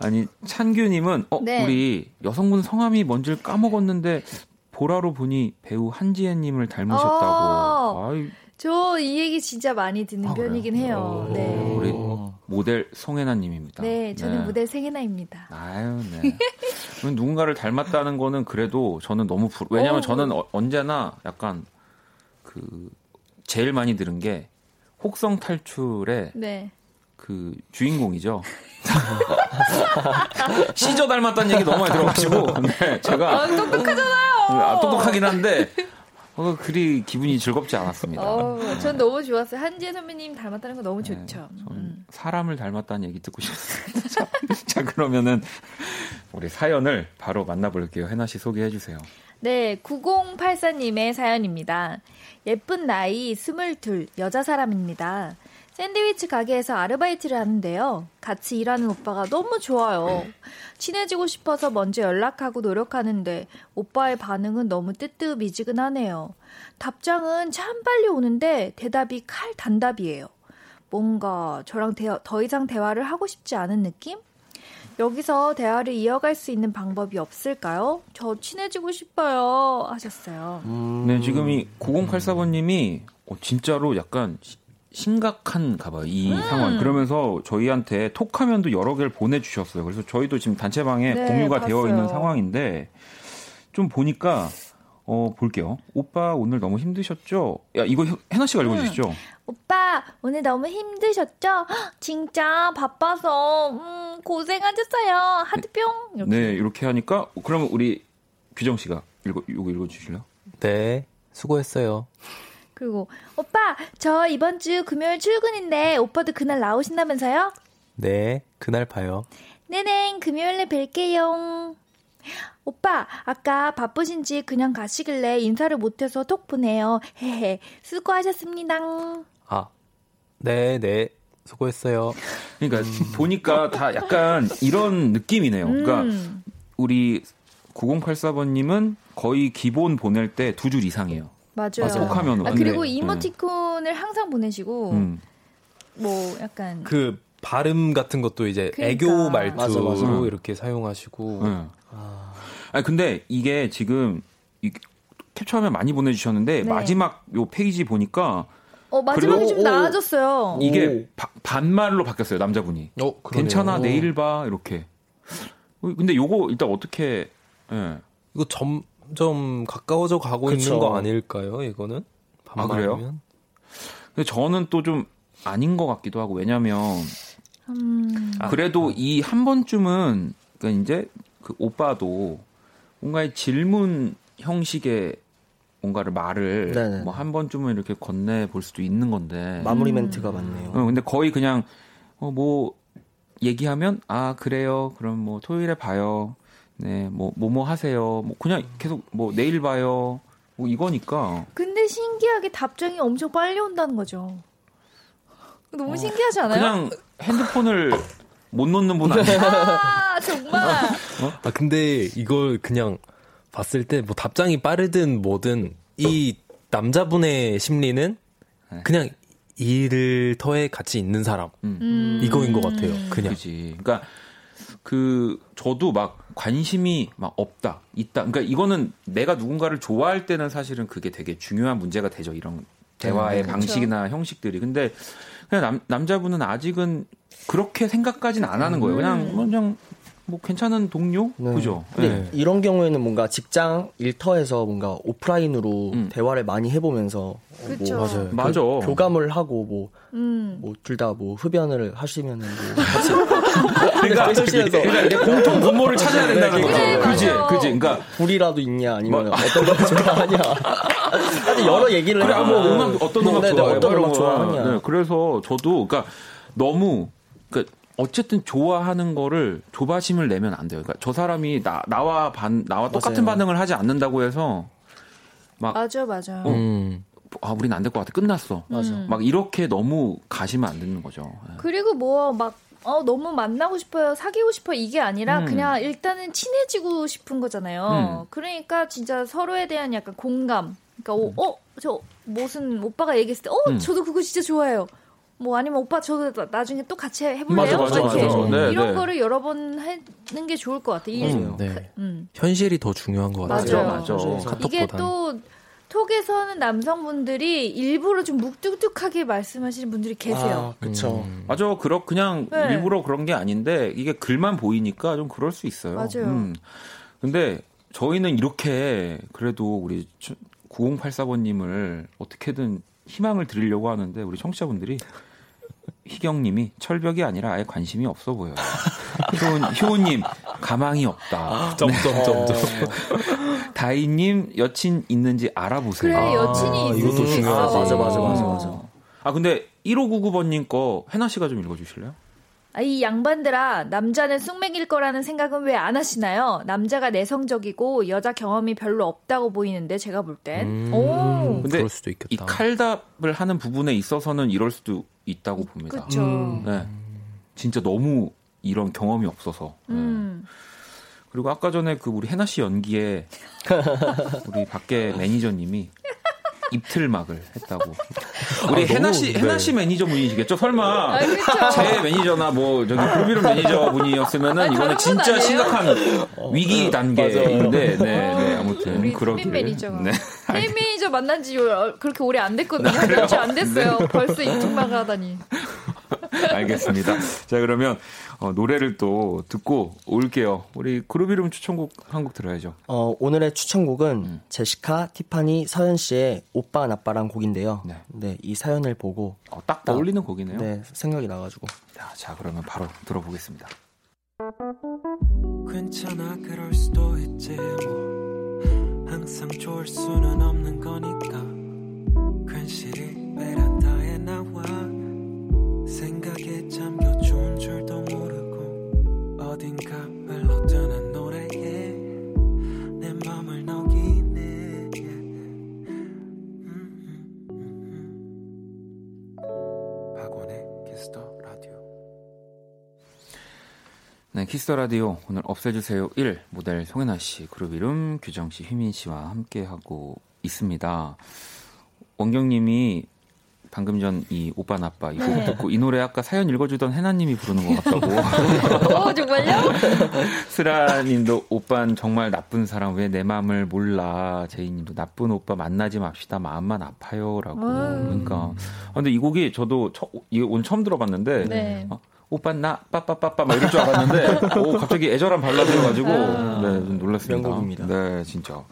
아니 찬규님은 네. 우리 여성분 성함이 뭔지 까먹었는데 보라로 보니 배우 한지혜님을 닮으셨다고. 저 이 얘기 진짜 많이 듣는 편이긴 해요. 네. 우리 모델 송혜나님입니다. 네, 저는 모델 생혜나입니다. 아유, 네. 누군가를 닮았다는 거는 그래도 저는 너무 왜냐하면 저는 언제나 약간 그 제일 많이 들은 게 혹성 탈출의 네. 그 주인공이죠. 시저 닮았다는 얘기 너무 많이 들어가지고 네, 제가 똑똑하잖아요. 똑똑하긴 한데. 그리 기분이 즐겁지 않았습니다. 전 너무 좋았어요. 한지혜 선배님 닮았다는 거 너무 좋죠. 사람을 닮았다는 얘기 듣고 싶습니다. 자, 그러면은 우리 사연을 바로 만나볼게요. 해나 씨 소개해 주세요. 네, 9084님의 사연입니다. 예쁜 나이 22, 여자 사람입니다. 샌드위치 가게에서 아르바이트를 하는데요. 같이 일하는 오빠가 너무 좋아요. 친해지고 싶어서 먼저 연락하고 노력하는데 오빠의 반응은 너무 뜨뜻미지근하네요. 답장은 참 빨리 오는데 대답이 칼 단답이에요. 뭔가 저랑 더 이상 대화를 하고 싶지 않은 느낌? 여기서 대화를 이어갈 수 있는 방법이 없을까요? 저 친해지고 싶어요 하셨어요. 네, 지금 이 9084번님이 진짜로 약간... 심각한가 봐요, 이 상황. 그러면서 저희한테 톡하면도 여러 개를 보내주셨어요. 그래서 저희도 지금 단체방에 네, 공유가 봤어요. 되어 있는 상황인데 좀 보니까 볼게요. 오빠 오늘 너무 힘드셨죠? 야, 이거 해나 씨가 읽어주시죠. 오빠 오늘 너무 힘드셨죠? 진짜 바빠서 고생하셨어요. 하트뿅. 이렇게. 네, 이렇게 하니까 그러면 우리 규정 씨가 이거 읽어주실래요? 네, 수고했어요. 그리고 오빠 저 이번 주 금요일 출근인데 오빠도 그날 나오신다면서요? 네, 그날 봐요. 네네, 금요일에 뵐게요. 오빠 아까 바쁘신지 그냥 가시길래 인사를 못해서 톡 보내요. 헤헤, 수고하셨습니다. 아, 네네, 수고했어요. 그러니까 보니까 다 약간 이런 느낌이네요. 그러니까 우리 9084번님은 거의 기본 보낼 때 두 줄 이상이에요. 맞아요. 그리고 이모티콘을 항상 보내시고 뭐 약간 그 발음 같은 것도 이제 그러니까. 애교 말투로 이렇게 사용하시고. 아니 근데 이게 지금 캡처하면 많이 보내주셨는데 네. 마지막 요 페이지 보니까 마지막에 좀 나아졌어요. 이게 반말로 바뀌었어요, 남자분이. 괜찮아, 내일 봐 이렇게. 근데 요거 일단 어떻게? 예. 이거 좀 가까워져 가고 그쵸. 있는 거 아닐까요? 이거는 반말하면. 그래요? 근데 저는 또 좀 아닌 것 같기도 하고 왜냐하면 그래도 이 한 번쯤은 그러니까 이제 그 오빠도 뭔가의 질문 형식의 뭔가를 말을 뭐 한 번쯤은 이렇게 건네 볼 수도 있는 건데 마무리 멘트가 맞네요. 근데 거의 그냥 뭐 얘기하면 아 그래요. 그럼 뭐 토요일에 봐요. 네, 뭐 하세요. 뭐, 그냥 계속, 내일 봐요. 뭐, 이거니까. 근데 신기하게 답장이 엄청 빨리 온다는 거죠. 너무 신기하지 않아요? 그냥 핸드폰을 못 놓는 분 아니에요? 아, 정말. 아, 근데 이걸 그냥 봤을 때, 뭐, 답장이 빠르든 뭐든, 이 남자분의 심리는 그냥 일터에 같이 있는 사람. 이거인 것 같아요. 그냥. 그치. 그러니까, 저도 막 관심이 막 없다, 있다. 그러니까 이거는 내가 누군가를 좋아할 때는 사실은 그게 되게 중요한 문제가 되죠. 이런 대화의 방식이나 그렇죠. 형식들이. 근데 그냥 남자분은 아직은 그렇게 생각까지는 안 하는 거예요. 그냥 뭐 괜찮은 동료? 네. 그죠? 근데 이런 경우에는 뭔가 직장 일터에서 뭔가 오프라인으로 대화를 많이 해보면서 그렇죠. 맞아. 교감을 하고 뭐 둘 다 뭐 흡연을 하시면은 그러니까 이제 공통 분모를 찾아야 된다는 거죠. 그지. 그러니까 불이라도 있냐 아니면 어떤 거 좋아하냐. 아니 여러 얘기를 하고 음악 어떤 음악 좋아해, 어떤 음악 좋아하냐. 네, 그래서 저도 그러니까 너무 어쨌든 좋아하는 거를 조바심을 내면 안 돼요. 그러니까 저 사람이 나와 똑같은 반응을 하지 않는다고 해서 막 맞아. 아, 우리는 안 될 것 같아. 끝났어. 맞아. 막 이렇게 너무 가시면 안 되는 거죠. 그리고 너무 만나고 싶어요, 사귀고 싶어 이게 아니라 그냥 일단은 친해지고 싶은 거잖아요. 그러니까 진짜 서로에 대한 약간 공감. 그러니까 저 무슨 오빠가 얘기했을 때 저도 그거 진짜 좋아해요. 뭐 아니면 오빠 저도 나중에 또 같이 해볼래요? 맞아. 네, 이런 네. 거를 여러 번 하는 게 좋을 것 같아요. 네. 현실이 더 중요한 것 같아요. 맞아요. 카톡보다는. 이게 또 톡에서는 남성분들이 일부러 좀 묵뚝뚝하게 말씀하시는 분들이 계세요. 아, 그렇죠. 맞아. 그냥 네. 일부러 그런 게 아닌데 이게 글만 보이니까 좀 그럴 수 있어요. 맞아요. 근데 저희는 이렇게 그래도 우리 9084번님을 어떻게든 희망을 드리려고 하는데 우리 청취자분들이 희경님이 철벽이 아니라 아예 관심이 없어 보여요. 효우님 가망이 없다. 점점점점. 다희님 여친 있는지 알아보세요. 그래 여친이 있으시겠어요. 맞아. 아 근데 1599번님 거 해나 씨가 좀 읽어주실래요? 이 양반들아, 남자는 쑥맥일 거라는 생각은 왜 안 하시나요? 남자가 내성적이고 여자 경험이 별로 없다고 보이는데 제가 볼 땐. 근데 그럴 수도 있겠다. 이 칼답을 하는 부분에 있어서는 이럴 수도 있다고 봅니다. 그렇죠. 네, 진짜 너무 이런 경험이 없어서. 네. 그리고 아까 전에 그 우리 해나 씨 연기에 우리 밖에 매니저님이. 입틀막을 했다고. 우리 해나 씨 매니저 분이시겠죠? 설마 제 매니저나 뭐 저기 그룹이름 매니저 분이었으면은 이거는 진짜 심각한 위기 단계인데, 네, 아무튼 그렇긴 해요. 네. K 매니저 만난 지 그렇게 오래 안 됐거든요. 며칠 안 됐어요. 네. 벌써 입틀막을 하다니. 알겠습니다. 자 그러면 노래를 또 듣고 올게요. 우리 그룹 이름 추천곡 한 곡 들어야죠. 오늘의 추천곡은 제시카, 티파니, 서현 씨의 오빠 나빠란 곡인데요. 네, 이 사연을 보고 딱 어울리는 곡이네요. 네, 생각이 나가지고. 자 그러면 바로 들어보겠습니다. 괜찮아 그럴 수도 있지 뭐 항상 좋을 수는 없는 거니까 괜시리 베란다에 나와 생각에 잠겨 좋은 줄도 모르고 어딘가 흘러 떠난 노래에 내 맘을 녹이네. 박원의 키스더 라디오. 네, 키스더 라디오 오늘 없애주세요 1 모델 송혜나 씨, 그룹 이름 규정 씨, 휘민 씨와 함께 하고 있습니다. 원경님이 방금 전 이 오빠 나빠 이 곡 듣고 이 노래 아까 사연 읽어주던 해나님이 부르는 것 같다고. 오 정말요? 스라님도 오빤 정말 나쁜 사람 왜 내 마음을 몰라. 제이님도 나쁜 오빠 만나지 맙시다 마음만 아파요라고. 그러니까 근데 이 곡이 저도 이거 오늘 처음 들어봤는데. 네. 오빠 나 빠빠빠빠 막 이럴 줄 알았는데 오 갑자기 애절한 발라드여 가지고 네, 좀 놀랐습니다. 명곡입니다. 네 진짜.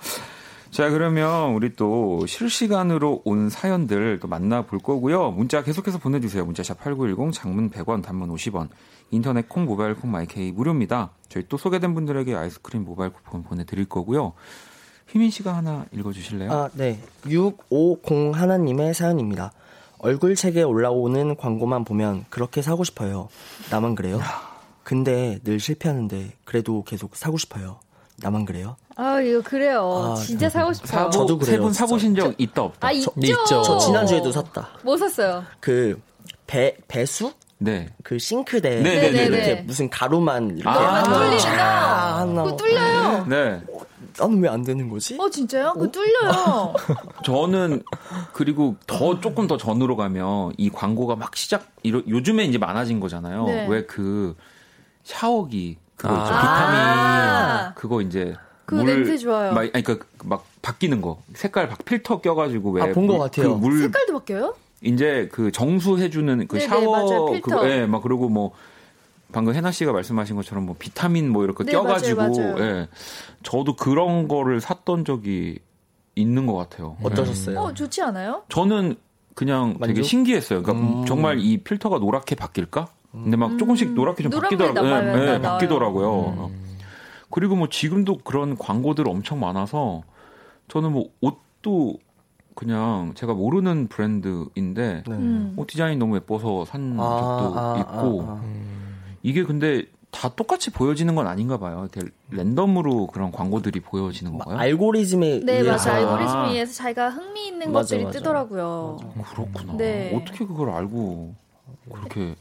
자 그러면 우리 또 실시간으로 온 사연들 또 만나볼 거고요. 문자 계속해서 보내주세요. 문자샵 8910 장문 100원 단문 50원 인터넷 콩 모바일 콩 마이케이 무료입니다. 저희 또 소개된 분들에게 아이스크림 모바일 쿠폰 보내드릴 거고요. 휘민 씨가 하나 읽어주실래요? 아, 네. 650 하나님의 사연입니다. 얼굴책에 올라오는 광고만 보면 그렇게 사고 싶어요. 나만 그래요? 근데 늘 실패하는데 그래도 계속 사고 싶어요. 나만 그래요? 아 이거 그래요. 진짜 사고 싶어요. 저도 그래요. 세 분 사보신 적 있다 없다? 있죠. 저 지난주에도 샀다. 뭐 샀어요? 그 배수? 네. 그 싱크대. 네네네. 이렇게 무슨 가루만 이렇게. 뚫린다. 그거 뚫려요. 네. 나는 왜 안 되는 거지? 진짜요? 그거 뚫려요. 저는 그리고 조금 더 전으로 가면 이 광고가 막 요즘에 이제 많아진 거잖아요. 네. 왜 그 샤워기. 그거 있죠. 비타민 그거 이제 그 냄새 좋아요. 그러니까 막 바뀌는 거 색깔 막 필터 껴가지고 왜 본 거 같아요. 그 색깔도 바뀌어요? 이제 그 정수해주는 그 네네, 샤워 그거 예, 막 그리고 뭐 방금 해나 씨가 말씀하신 것처럼 뭐 비타민 뭐 이렇게 네, 껴가지고 맞아요. 예, 저도 그런 거를 샀던 적이 있는 것 같아요. 어떠셨어요? 좋지 않아요? 저는 그냥 되게 신기했어요. 그러니까 정말 이 필터가 노랗게 바뀔까? 근데 막 조금씩 노랗게 좀 바뀌더라고요. 네, 바뀌더라고요. 그리고 뭐 지금도 그런 광고들 엄청 많아서 저는 뭐 옷도 그냥 제가 모르는 브랜드인데 옷 디자인이 너무 예뻐서 산 적도 있고 이게 근데 다 똑같이 보여지는 건 아닌가 봐요. 이렇게 랜덤으로 그런 광고들이 보여지는 건가요? 알고리즘에 네, 맞아요. 알고리즘에 의해서 자기가 흥미 있는 것들이 뜨더라고요. 맞아. 그렇구나. 네. 어떻게 그걸 알고 그렇게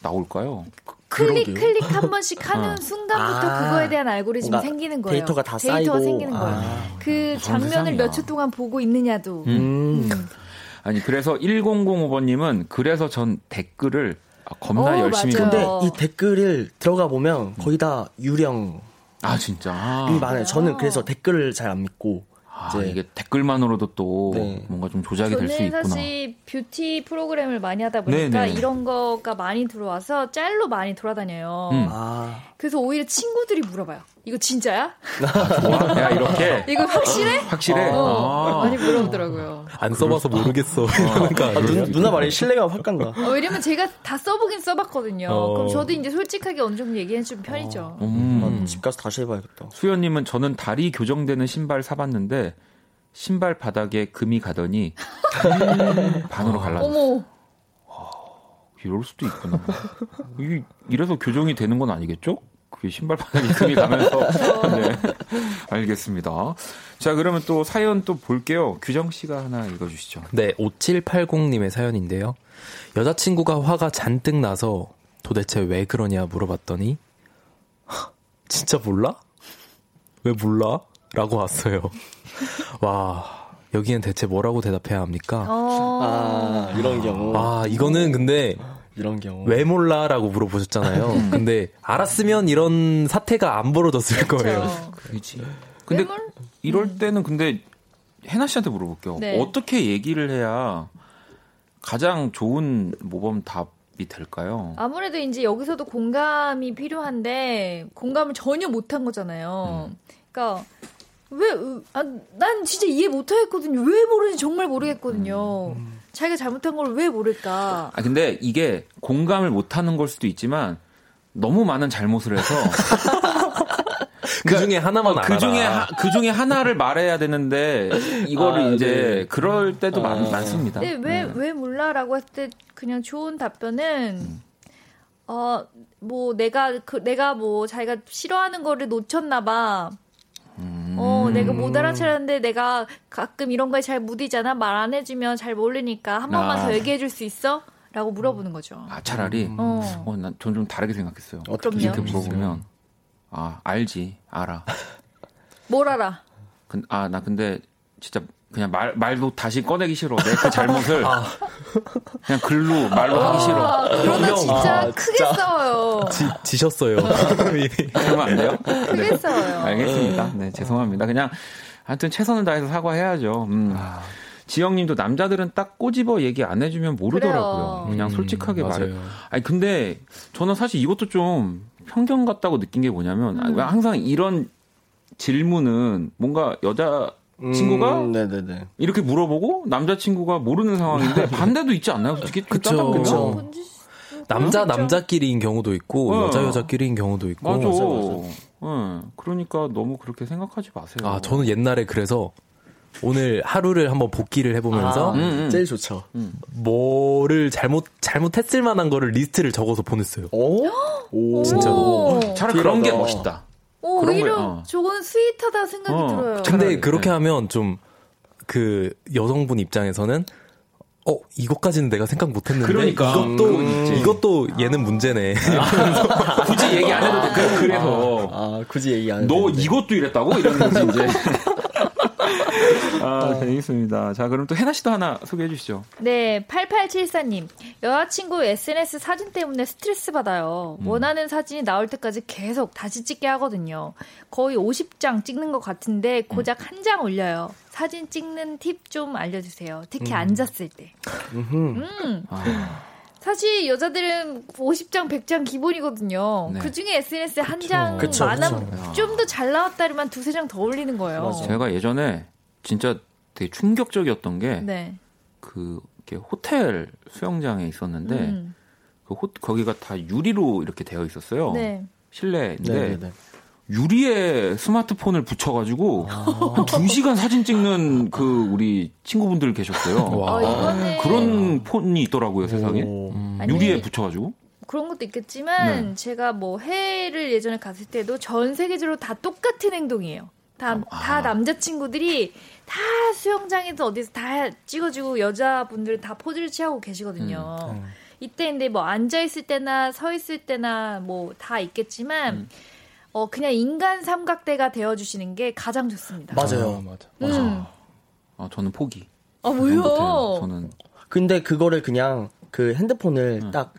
나올까요? 클릭 한 번씩 하는 순간부터 그거에 대한 알고리즘이 그러니까 생기는 거예요. 데이터가 다 쌓이고. 데이터가 생기는 거예요. 그 장면을 몇 초 동안 보고 있느냐도. 아니 그래서 1005번님은 그래서 전 댓글을 겁나 열심히. 근데 이 댓글을 들어가 보면 거의 다 유령. 아 진짜. 이 많아요. 저는 그래서 댓글을 잘 안 믿고. 아, 이게 댓글만으로도 또 네. 뭔가 좀 조작이 될 수 있구나. 저는 사실 뷰티 프로그램을 많이 하다 보니까 네네. 이런 거가 많이 들어와서 짤로 많이 돌아다녀요. 그래서 오히려 친구들이 물어봐요. 이거 진짜야? 아, 야 이렇게? 이거 확실해? 확실해? 많이 물어보더라고요. 안 써봐서 모르겠어. 그러니까 누나 말이 신뢰가 확 간다. 이러면 제가 다 써보긴 써봤거든요. 그럼 저도 이제 솔직하게 어느 정도 얘기해주면 편이죠. 집 가서 다시 해봐야겠다. 수연님은 저는 다리 교정되는 신발 사봤는데 신발 바닥에 금이 가더니 반으로 갈라졌어. 어머. 이럴 수도 있구나. 이래서 교정이 되는 건 아니겠죠? 그 신발 바닥에 금이 가면서. 네. 알겠습니다. 자, 그러면 또 사연 또 볼게요. 규정씨가 하나 읽어주시죠. 네, 5780님의 사연인데요. 여자친구가 화가 잔뜩 나서 도대체 왜 그러냐 물어봤더니, 진짜 몰라? 왜 몰라? 라고 왔어요. 와, 여기는 대체 뭐라고 대답해야 합니까? 아, 이런 경우. 아, 이거는 근데, 이런 경우. 왜 몰라? 라고 물어보셨잖아요. 근데 알았으면 이런 사태가 안 벌어졌을 거예요. 그렇지. 근데 이럴 때는 근데 해나 씨한테 물어볼게요. 네. 어떻게 얘기를 해야 가장 좋은 모범 답이 될까요? 아무래도 이제 여기서도 공감이 필요한데 공감을 전혀 못한 거잖아요. 그러니까 왜, 난 진짜 이해 못하겠거든요. 왜 모르는지 정말 모르겠거든요. 자기가 잘못한 걸 왜 모를까? 아, 근데 이게 공감을 못하는 걸 수도 있지만 너무 많은 잘못을 해서 그중에 하나만 알아. 그중에 하나를 말해야 되는데 이거를 이제 네. 그럴 때도 많습니다. 근데 왜 몰라라고 했을 때 그냥 좋은 답변은 내가 뭐 자기가 싫어하는 거를 놓쳤나 봐. 내가 못 알아차렸는데 내가 가끔 이런 거에 잘 무디잖아. 말 안 해주면 잘 모르니까 한 번만 더 얘기해줄 수 있어? 라고 물어보는 거죠. 아 차라리? 난 전 좀 다르게 생각했어요. 어떻게 이렇게 물어보면 알아. 뭘 알아? 나 근데 진짜 그냥 말도 다시 꺼내기 싫어. 내 그 잘못을 그냥 글로 말로 하기 싫어. 그러다 진짜 크게 싸워요. 지셨어요. 그러면 안 돼요? 크게 네. 싸워요. 알겠습니다. 네, 죄송합니다. 그냥 하여튼 최선을 다해서 사과해야죠. 지영님도 남자들은 딱 꼬집어 얘기 안 해주면 모르더라고요. 그래요. 그냥 솔직하게 말해요. 아니 근데 저는 사실 이것도 좀 편견 같다고 느낀 게 뭐냐면 항상 이런 질문은 뭔가 여자 친구가 이렇게 물어보고 남자친구가 모르는 상황인데 반대도 있지 않나요? 솔직히 그렇죠. 남자끼리인 경우도 있고 여자끼리인 경우도 있고. 맞아. 그러니까 너무 그렇게 생각하지 마세요. 아 저는 옛날에 그래서 오늘 하루를 한번 복기를 해보면서 제일 좋죠. 뭐를 잘못했을 만한 거를 리스트를 적어서 보냈어요. 오? 진짜로. 차라리 그런 게 멋있다. 오히려 저건 스윗하다 생각이 들어요. 근데 그렇게 하면 좀 그 여성분 입장에서는 이것까지는 내가 생각 못했는데 그러니까. 이것도 얘는 문제네. 굳이 얘기 안 해도 돼. 그래서 굳이 얘기 안 해도 너 되는데. 이것도 이랬다고? 이런 거지 이제. 재밌습니다. 자, 그럼 또 해나 씨도 하나 소개해 주시죠. 네, 8874님. 여자친구 SNS 사진 때문에 스트레스 받아요. 원하는 사진이 나올 때까지 계속 다시 찍게 하거든요. 거의 50장 찍는 것 같은데 고작 한 장 올려요. 사진 찍는 팁 좀 알려주세요. 특히 앉았을 때. 사실 여자들은 50장, 100장 기본이거든요. 네. 그중에 SNS에 한 장 많아 좀 더 잘 나왔다리만 두세 장 더 올리는 거예요. 맞아. 제가 예전에 진짜 되게 충격적이었던 게 이렇게 호텔 수영장에 있었는데 거기가 다 유리로 이렇게 되어 있었어요. 네. 실내인데 유리에 스마트폰을 붙여가지고 한 2시간 사진 찍는 그 우리 친구분들 계셨어요. 그런 폰이 있더라고요 세상에. 유리에 붙여가지고. 그런 것도 있겠지만 제가 뭐 해외를 예전에 갔을 때도 전 세계적으로 다 똑같은 행동이에요. 다 남자친구들이 다 수영장에서 어디서 다 찍어주고 여자분들은 다 포즈를 취하고 계시거든요. 이때인데 뭐 앉아있을 때나 서있을 때나 뭐 다 있겠지만 그냥 인간 삼각대가 되어주시는 게 가장 좋습니다. 맞아요. 저는 포기. 아 뭐요? 저는. 근데 그거를 그냥 그 핸드폰을 딱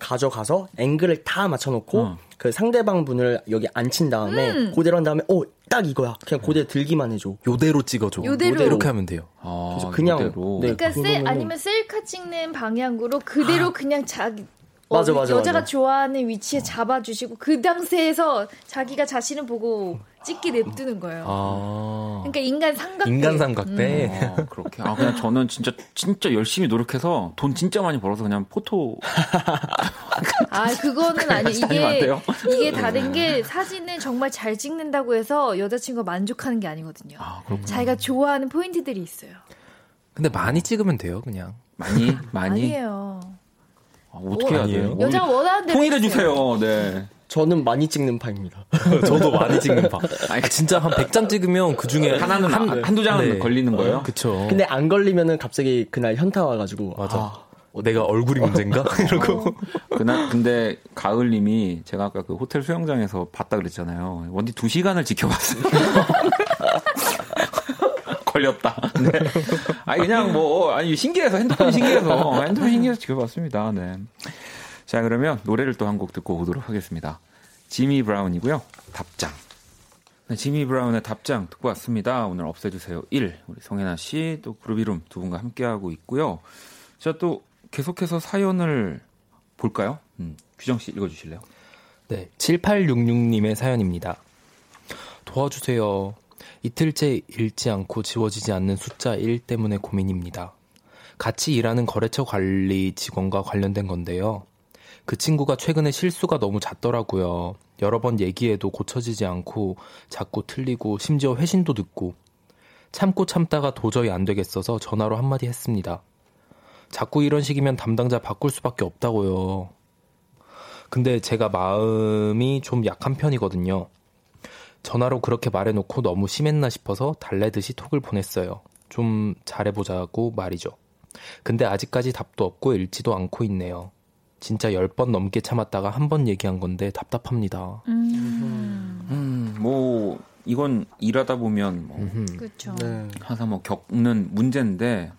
가져가서 앵글을 다 맞춰놓고 그 상대방 분을 여기 앉힌 다음에 그대로 한 다음에 오 딱 이거야. 그냥 그대로 들기만 해줘. 요대로 찍어줘. 요대로 이렇게 하면 돼요. 아, 그래서 그냥 요대로. 네, 그러니까 아니면 셀카 찍는 방향으로 그대로 그냥 자기. 맞아. 여자가 좋아하는 위치에 잡아주시고 그 당시에서 자기가 자신을 보고 찍기 냅두는 거예요. 아. 그러니까 인간 삼각대. 아, 그렇게. 아 그냥 저는 진짜 열심히 노력해서 돈 진짜 많이 벌어서 그냥 포토. 아 그거는 아니 이게 다른 게 사진을 정말 잘 찍는다고 해서 여자친구가 만족하는 게 아니거든요. 아, 자기가 좋아하는 포인트들이 있어요. 근데 많이 찍으면 돼요, 그냥. 많이. 아니에요. 아, 어떻게 해야 돼요? 여자가 원하는 대로 통일해주세요. 네. 저는 많이 찍는 파입니다. 저도 많이 찍는 파. 아니, 진짜 한 100장 찍으면 그 중에 하나는 한두 장은 네. 걸리는 거예요? 그쵸. 근데 안 걸리면은 갑자기 그날 현타 와가지고. 맞아. 내가 얼굴이 문제인가? 이러고. 그날, 근데 가을님이 제가 아까 그 호텔 수영장에서 봤다 그랬잖아요. 원디 2시간을 지켜봤어요. 걸렸다. 네. 아니, 그냥 신기해서, 핸드폰 신기해서 지켜봤습니다. 네. 자, 그러면 노래를 또 한 곡 듣고 오도록 하겠습니다. 지미 브라운이고요. 답장. 네, 지미 브라운의 답장 듣고 왔습니다. 오늘 없애주세요. 1. 우리 성혜나 씨, 또 그루비룸 두 분과 함께하고 있고요. 자, 또 계속해서 사연을 볼까요? 규정 씨 읽어주실래요? 네. 7866님의 사연입니다. 도와주세요. 이틀째 읽지 않고 지워지지 않는 숫자 1 때문에 고민입니다. 같이 일하는 거래처 관리 직원과 관련된 건데요. 그 친구가 최근에 실수가 너무 잦더라고요. 여러 번 얘기해도 고쳐지지 않고 자꾸 틀리고 심지어 회신도 듣고 참다가 도저히 안 되겠어서 전화로 한마디 했습니다. 자꾸 이런 식이면 담당자 바꿀 수밖에 없다고요. 근데 제가 마음이 좀 약한 편이거든요. 전화로 그렇게 말해놓고 너무 심했나 싶어서 달래듯이 톡을 보냈어요. 좀 잘해보자고 말이죠. 근데 아직까지 답도 없고 읽지도 않고 있네요. 진짜 10번 넘게 참았다가 한 번 얘기한 건데 답답합니다. 이건 일하다 보면 그렇죠. 네. 항상 겪는 문제인데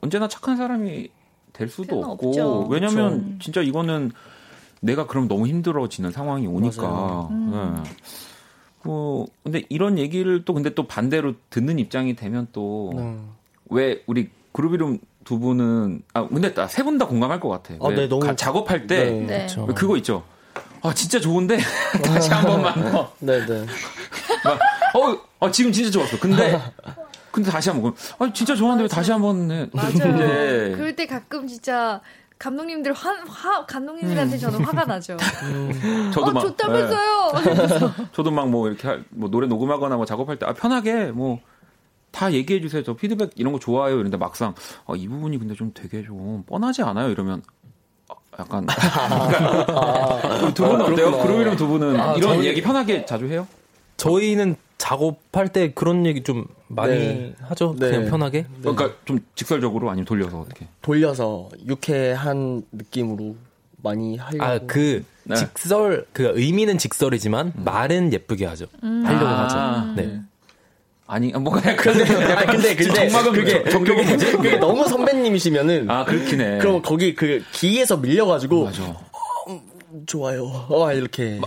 언제나 착한 사람이 될 수도 없고 없죠. 왜냐면 그렇죠. 진짜 이거는 내가 그럼 너무 힘들어지는 상황이 오니까. 네. 근데 이런 얘기를 근데 반대로 듣는 입장이 되면 또 왜 우리 그루비룸 두 분은 근데 세 분 다 공감할 것 같아. 아, 네, 너무 작업할 때 네. 그거 있죠. 아 진짜 좋은데 다시 한 번만 더. 네네. 지금 진짜 좋았어. 근데 다시 한 번. 아 진짜 좋았는데 왜 다시 한 번 해. 맞아요. 네. 그럴 때 가끔 진짜. 감독님들 감독님들한테 저는 화가 나죠. 저도 막 좋다면서요. 네. 저도 막 이렇게 노래 녹음하거나 작업할 때 편하게 다 얘기해 주세요. 저 피드백 이런 거 좋아요. 이런데 막상 이 부분이 근데 좀 되게 좀 뻔하지 않아요. 이러면 약간 두 분은 어때요? 그룹이랑 두 분은 이런 얘기 편하게 자주 해요? 저희는 작업할 때 그런 얘기 좀 많이 하죠. 네. 그냥 편하게. 네. 그러니까 좀 직설적으로 아니면 돌려서 이렇게. 돌려서 유쾌한 느낌으로 많이 하려고. 네. 직설 의미는 직설이지만 말은 예쁘게 하죠. 하려고 하죠. 네. 아니 근데 정말 그게 뭐지? 그게 너무 선배님이시면은 그렇긴 해. 그럼 거기 그 기에서 밀려가지고 맞아. 좋아요. 이렇게.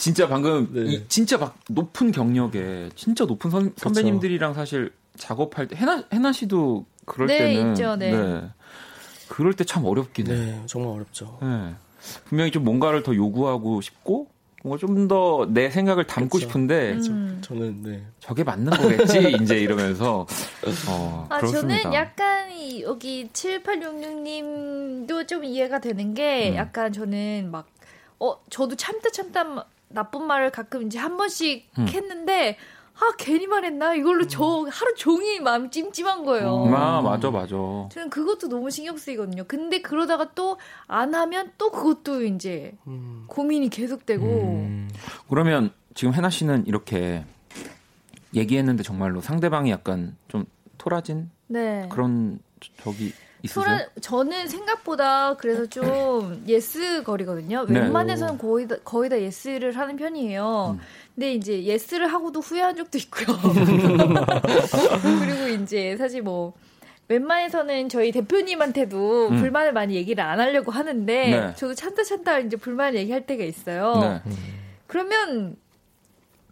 진짜 방금 진짜 높은 경력에 진짜 높은 선배님들이랑 사실 작업할 때 해나 씨도 그럴 때는 있죠. 네. 그럴 때 참 어렵긴 해요. 네, 정말 어렵죠. 네. 분명히 좀 뭔가를 더 요구하고 싶고 뭔가 좀 더 내 생각을 담고 싶은데 저는 저게 맞는 거겠지 이제 이러면서 그렇습니다. 저는 약간 여기 7866님도 좀 이해가 되는 게 약간 저는 막 저도 참다 나쁜 말을 가끔 이제 한 번씩 했는데, 괜히 말했나? 이걸로 저 하루 종일 마음이 찜찜한 거예요. 맞아. 저는 그것도 너무 신경 쓰이거든요. 근데 그러다가 또 안 하면 또 그것도 이제 고민이 계속되고. 그러면 지금 해나 씨는 이렇게 얘기했는데 정말로 상대방이 약간 좀 토라진? 네. 그런 적이 있으세요? 저는 생각보다 그래서 좀 예스 거리거든요. 네. 웬만해서는 거의 다 예스를 하는 편이에요. 근데 이제 예스를 하고도 후회한 적도 있고요. 그리고 이제 사실 뭐 웬만해서는 저희 대표님한테도 불만을 많이 얘기를 안 하려고 하는데 네. 저도 찬다 이제 불만을 얘기할 때가 있어요. 네. 그러면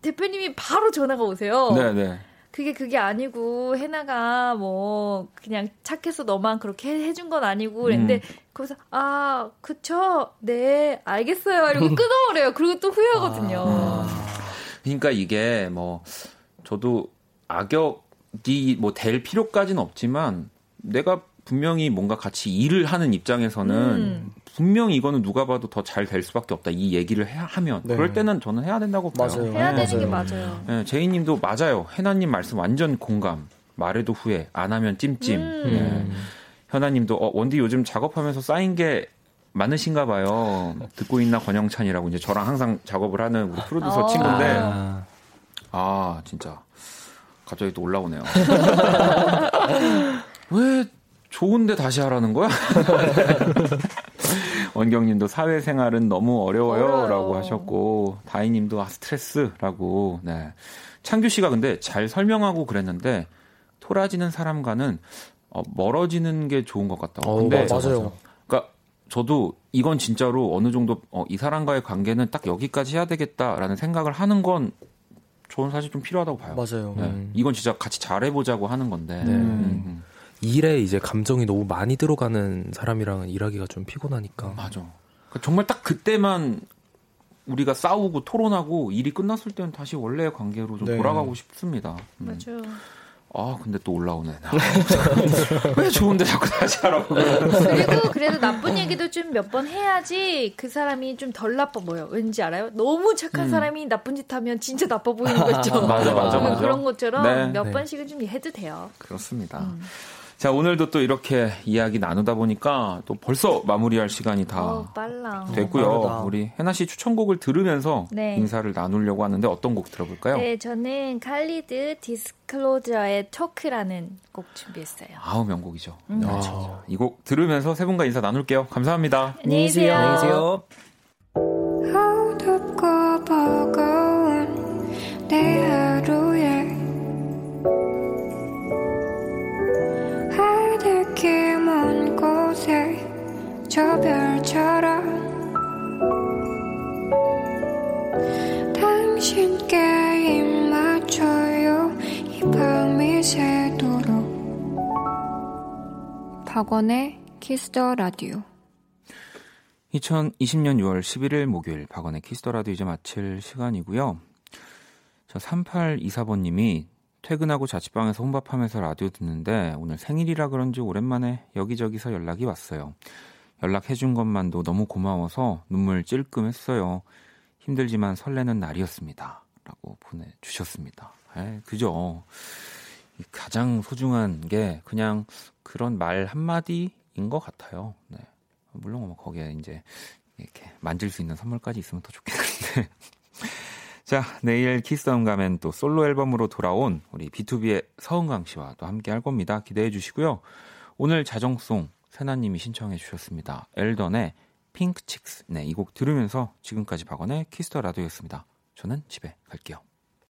대표님이 바로 전화가 오세요. 네, 네. 그게 아니고 해나가 뭐 그냥 착해서 너만 그렇게 해준 건 아니고 그랬는데 거기서 아 그쵸 네 알겠어요 이러고 끊어버려요. 그리고 또 후회하거든요. 그러니까 이게 뭐 저도 악역이 뭐 될 필요까지는 없지만 내가 분명히 뭔가 같이 일을 하는 입장에서는 분명히 이거는 누가 봐도 더 잘 될 수밖에 없다. 이 얘기를 하면. 네. 그럴 때는 저는 해야 된다고 봐요. 맞아요. 해야 되는 게 맞아요. 네, 제이님도 맞아요. 해나님 말씀 완전 공감. 말해도 후회. 안 하면 찜찜. 네. 현아님도 원디 요즘 작업하면서 쌓인 게 많으신가 봐요. 듣고 있나 권영찬이라고 이제 저랑 항상 작업을 하는 우리 프로듀서 친구인데 아 진짜 갑자기 또 올라오네요. 왜 좋은데 다시 하라는 거야? 원경님도 사회생활은 너무 어려워요. 라고 하셨고 다희님도 스트레스라고. 네. 창규 씨가 근데 잘 설명하고 그랬는데 토라지는 사람과는 멀어지는 게 좋은 것 같다고. 근데 맞아요. 그러니까 저도 이건 진짜로 어느 정도 이 사람과의 관계는 딱 여기까지 해야 되겠다라는 생각을 하는 건 저는 사실 좀 필요하다고 봐요. 맞아요. 네. 이건 진짜 같이 잘해보자고 하는 건데. 네. 일에 이제 감정이 너무 많이 들어가는 사람이랑은 일하기가 좀 피곤하니까. 맞아. 그러니까 정말 딱 그때만 우리가 싸우고 토론하고 일이 끝났을 때는 다시 원래의 관계로 좀 네. 돌아가고 싶습니다. 맞아요. 아 근데 또 올라오네. 왜 좋은데 자꾸 다시 하라고. 그래도 나쁜 얘기도 좀 몇 번 해야지 그 사람이 좀 덜 나빠 보여. 왠지 알아요? 너무 착한 사람이 나쁜 짓 하면 진짜 나빠 보이는 거 있죠. 맞아. 그런 것처럼 네. 몇 번씩은 좀 해도 돼요. 그렇습니다. 자 오늘도 또 이렇게 이야기 나누다 보니까 또 벌써 마무리할 시간이 다 됐고요. 우리 해나 씨 추천곡을 들으면서 네. 인사를 나누려고 하는데 어떤 곡 들어볼까요? 네, 저는 칼리드 디스클로저의 토크라는 곡 준비했어요. 아우 명곡이죠. 아. 이 곡 들으면서 세 분과 인사 나눌게요. 감사합니다. 안녕히 계세요. 안녕히 계세요. 어둡고 버거운 내 하루에 하늘길 먼 곳에 저 별처럼 당신께 입 맞춰요 이 밤이 새도록 박원의 키스 더 라디오 2020년 6월 11일 목요일 박원의 키스 더 라디오 이제 마칠 시간이고요. 저 3824번님이 퇴근하고 자취방에서 혼밥하면서 라디오 듣는데 오늘 생일이라 그런지 오랜만에 여기저기서 연락이 왔어요. 연락해준 것만도 너무 고마워서 눈물 찔끔했어요. 힘들지만 설레는 날이었습니다. 라고 보내주셨습니다. 에이, 그죠. 가장 소중한 게 그냥 그런 말 한마디인 것 같아요. 네. 물론 뭐 거기에 이제 이렇게 만질 수 있는 선물까지 있으면 더 좋겠는데. 자, 내일 키스다운 가면 또 솔로 앨범으로 돌아온 우리 B2B의 서은강 씨와 또 함께 할 겁니다. 기대해 주시고요. 오늘 자정송 세나님이 신청해 주셨습니다. 엘던의 핑크칙스. 네, 이 곡 들으면서 지금까지 박원의 키스더라디오였습니다. 저는 집에 갈게요.